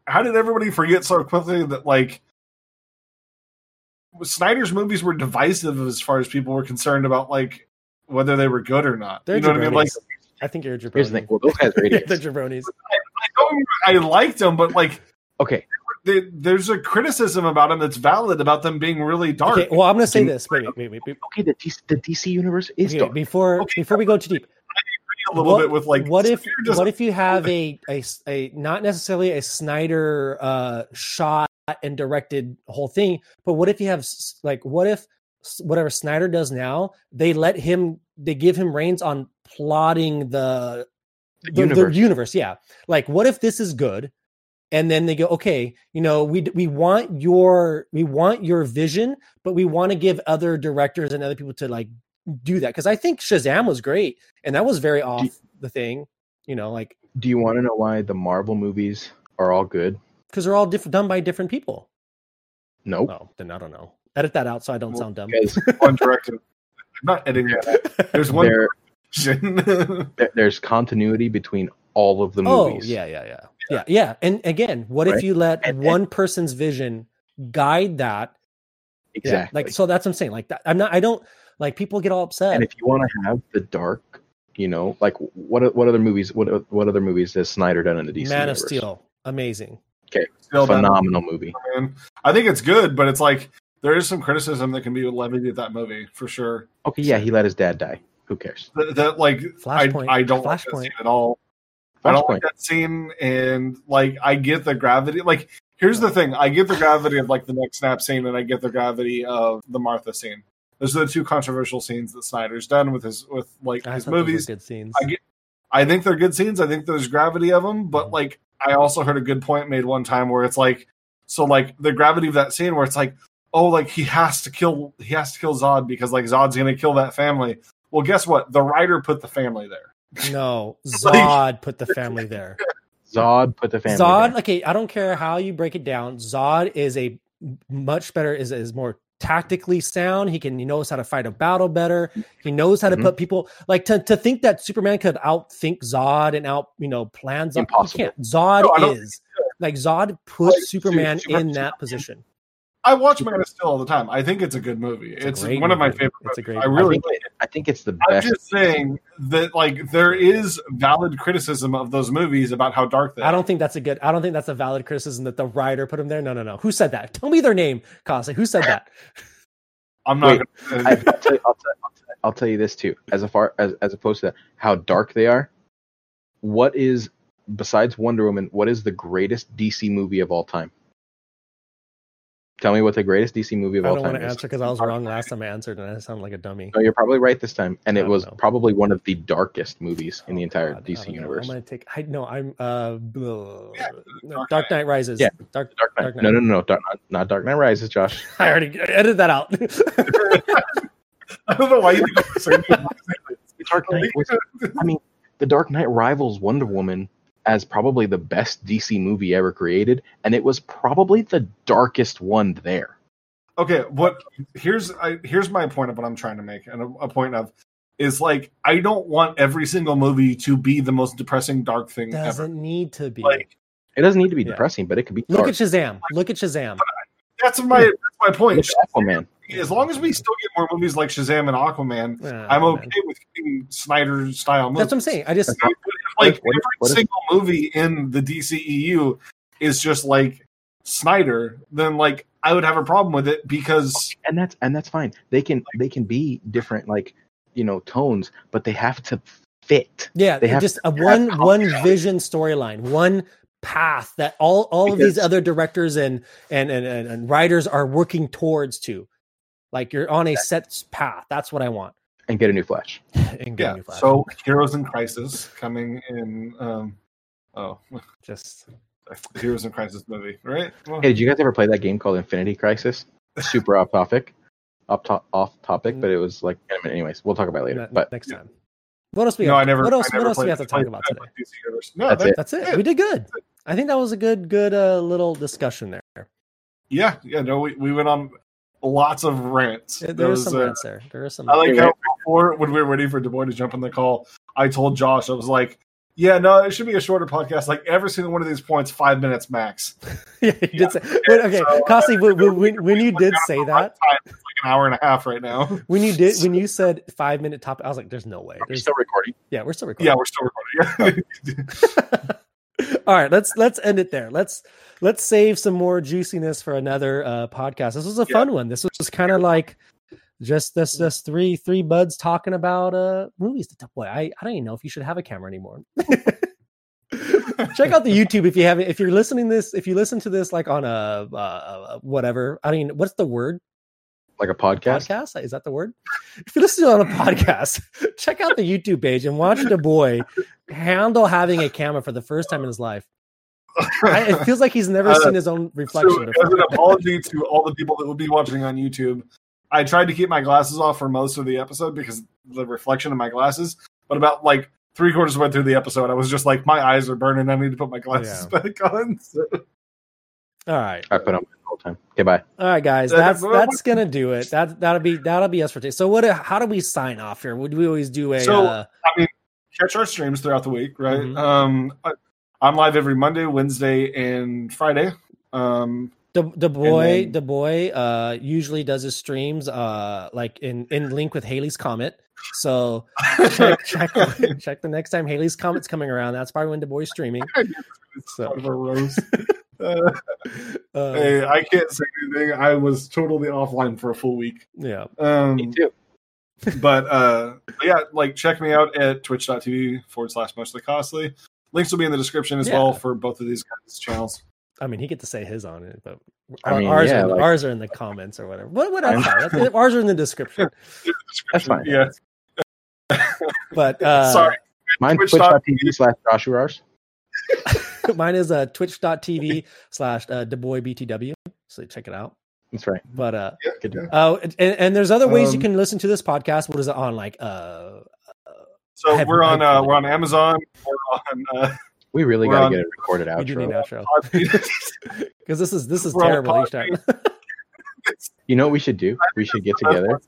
How did everybody forget so quickly that like? Snyder's movies were divisive as far as people were concerned about like whether they were good or not. They're you know what I mean? Like I think you're a jabroni. Here's the thing. Well, those guys are idiots. The jabronis. I liked them, but like, okay, there's a criticism about them that's valid about them being really dark. Okay, well, I'm going to say this. Wait. Okay, the DC universe is dark. Before we go too deep, I agree a little bit with like. What if you have a not necessarily a Snyder shot and directed whole thing, but what if you have like whatever Snyder does now, they give him reins on plotting the universe. Yeah. Like, what if this is good? And then they go, okay, you know, we want your vision, but we want to give other directors and other people to like do that. Cause I think Shazam was great. And that was very off the thing, you know, like, do you want to know why the Marvel movies are all good? Cause they're all done by different people. Nope. Oh, then I don't know. Edit that out so I don't sound dumb. One director. Not editing that. There's one. There's continuity between all of the movies. Oh yeah. And again, what if you let one person's vision guide that? Exactly. Yeah, like so, that's what I'm saying. Like that, I don't like people get all upset. And if you want to have the dark, you know, like what other movies? What other movies has Snyder done in the DC? Man of Steel, amazing. Okay, still phenomenal movie. I think it's good, but it's like. There is some criticism that can be levied at that movie for sure. Okay, yeah, he let his dad die. Who cares? I don't like that scene at all. I don't like that scene, and like I get the gravity. Like, here's the thing: I get the gravity of like the neck snap scene, and I get the gravity of the Martha scene. Those are the two controversial scenes that Snyder's done with his movies. Good scenes. I think they're good scenes. I think there's gravity of them, but like I also heard a good point made one time where it's like, so like the gravity of that scene where it's like. Oh, like he has to kill Zod because like Zod's gonna kill that family. Well, guess what? The writer put the family there. No, Zod put the family there. Zod put the family there. Okay, I don't care how you break it down. Zod is a much better, is more tactically sound. He knows how to fight a battle better. He knows how to put people like to think that Superman could outthink Zod and plans. Impossible. He can't. Zod put Superman in that position. I watch Man of Steel all the time. I think it's a good movie. It's one of my favorite movies. I think it's the best. I'm just saying that like there is valid criticism of those movies about how dark they are. I don't think that's a valid criticism that the writer put them there. No. Who said that? Tell me their name, Kossi. Who said that? I'm not going to say it. I'll tell you this too. As opposed to that, how dark they are, what is, besides Wonder Woman, what is the greatest DC movie of all time? Tell me what the greatest DC movie of all time is. I don't want to answer because I was wrong last time I answered and I sound like a dummy. No, you're probably right this time. And it was probably one of the darkest movies in the entire DC universe. Dark Knight Rises. Yeah, Dark Knight. Not Dark Knight Rises, Josh. I already edited that out. I don't know why you think it's Dark Knight. I mean, The Dark Knight rivals Wonder Woman as probably the best DC movie ever created, and it was probably the darkest one there. Okay, here's my point of what I'm trying to make, and a point of is like I don't want every single movie to be the most depressing dark thing ever. Doesn't need to be. Like, it doesn't need to be depressing, but it could be dark. Look at Shazam. That's my point. Look at Aquaman. As long as we still get more movies like Shazam and Aquaman, I'm okay with Snyder style movies. That's what I'm saying. I just every single movie in the DCEU is just like Snyder, then like I would have a problem with it because and that's fine. They can be different tones, but they have to fit. Yeah, they have just one vision storyline, one path that all of these other directors and writers are working towards to. Like you're on a set path. That's what I want. And get a new Flash. So Heroes in Crisis coming in. Heroes in Crisis movie, right? Well. Hey, did you guys ever play that game called Infinity Crisis? Super off topic, but it was like. Anyways, we'll talk about it later. But next time. What else we? No, have? I never. What else do we have to talk about today? No, that's it. We did good. I think that was a good little discussion there. Yeah. No, we went on. Lots of rants. There was some rants there. There are some. I like how before when we were ready for Du Bois to jump on the call, I told Josh I was like, "Yeah, no, it should be a shorter podcast. Like every single one of these points, 5 minutes max." Yeah, you did say. Wait, okay, so, Kossi, when you did say that, an hour and a half right now. When you said 5 minute topic, I was like, "There's no way." We're still recording. Yeah, we're still recording. All right, let's end it there. Let's save some more juiciness for another podcast. This was a fun one. This was just kind of like just three buds talking about movies. Boy, I don't even know if you should have a camera anymore. Check out the YouTube if you haven't. If you're listening this, if you listen to this like on a whatever, I mean, what's the word? Like a podcast? Podcast? Is that the word? If you listen to it on a podcast, check out the YouTube page and watch the boy handle having a camera for the first time in his life. It feels like he's never seen his own reflection before. As an apology to all the people that will be watching on YouTube, I tried to keep my glasses off for most of the episode because the reflection of my glasses, but about like three-quarters of the way through the episode, I was just like, my eyes are burning. I need to put my glasses back on. So. All right. I put on the whole time. Okay, bye. All right, guys. That's gonna do it. That'll be us for today. So how do we sign off here? Would we always do a I mean, catch our streams throughout the week, right? Mm-hmm. I'm live every Monday, Wednesday, and Friday. The boy usually does his streams like in link with Haley's Comet. So check the next time Haley's Comet's coming around. That's probably when the boy's streaming. So. Hey, I can't say anything. I was totally offline for a full week. Yeah, me too. But yeah, like check me out at twitch.tv/mostlycostly. Links will be in the description as well for both of these guys' channels. I mean, he gets to say his on it, but ours are in the comments or whatever. What I thought? Ours are in the description. That's fine. Yeah. But sorry, mine twitch.tv/joshuars. Mine is twitch.tv/DuBoisBTW. So check it out. That's right. But and there's other ways you can listen to this podcast. What is it on? Like so we're on Amazon. We're on. We really got to get it recorded out. We do need an outro because this is terrible each time. You know what we should do? We should get together.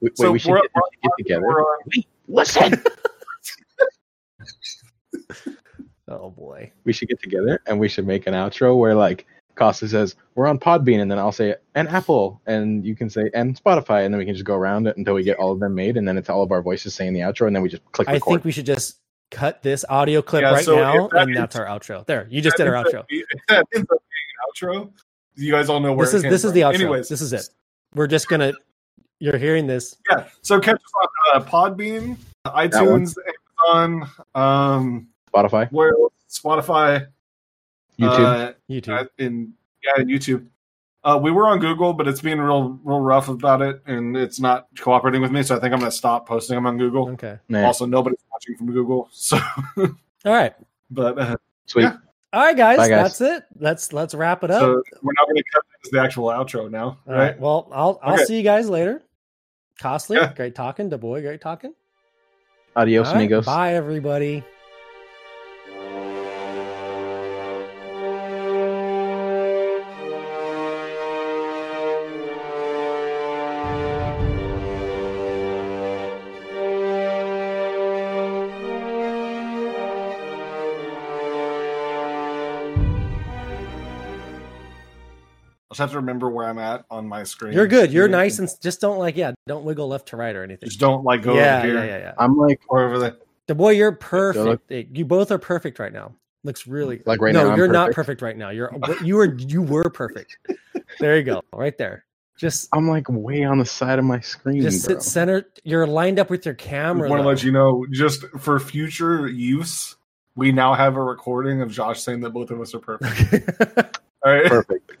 We should get together. Listen. Oh boy. We should get together and we should make an outro where like Costa says, we're on Podbean, and then I'll say and Apple, and you can say and Spotify, and then we can just go around it until we get all of them made, and then it's all of our voices saying the outro, and then we just click record. I think we should just cut this audio clip now, and that's our outro. There, you just did our outro. That is the outro. You guys all know where this is the outro. Anyways, this is it. We're just gonna. You're hearing this. Yeah. So catch us on Podbean, iTunes, Amazon, Spotify. Where Spotify, YouTube, and YouTube. We were on Google, but it's being real rough about it, and it's not cooperating with me. So I think I'm going to stop posting them on Google. Okay. Man. Also, nobody's watching from Google, so all right. But sweet. Yeah. All right, guys, that's it. Let's wrap it up. So we're not going to cut this the actual outro now, right? Well, I'll see you guys later. Costly, great talking. DuBois, great talking. Adios, amigos. Bye, everybody. Have to remember where I'm at on my screen. You're good. You're nice and just don't don't wiggle left to right or anything. Just don't go over here. Yeah. I'm like over there. DuBois, you're perfect. You both are perfect right now. Looks really like right now. No, you're not perfect right now. You were perfect. There you go. Right there. Just I'm like way on the side of my screen. Just sit center. You're lined up with your camera. I want to let you know, just for future use, we now have a recording of Josh saying that both of us are perfect. Okay. All right. Perfect.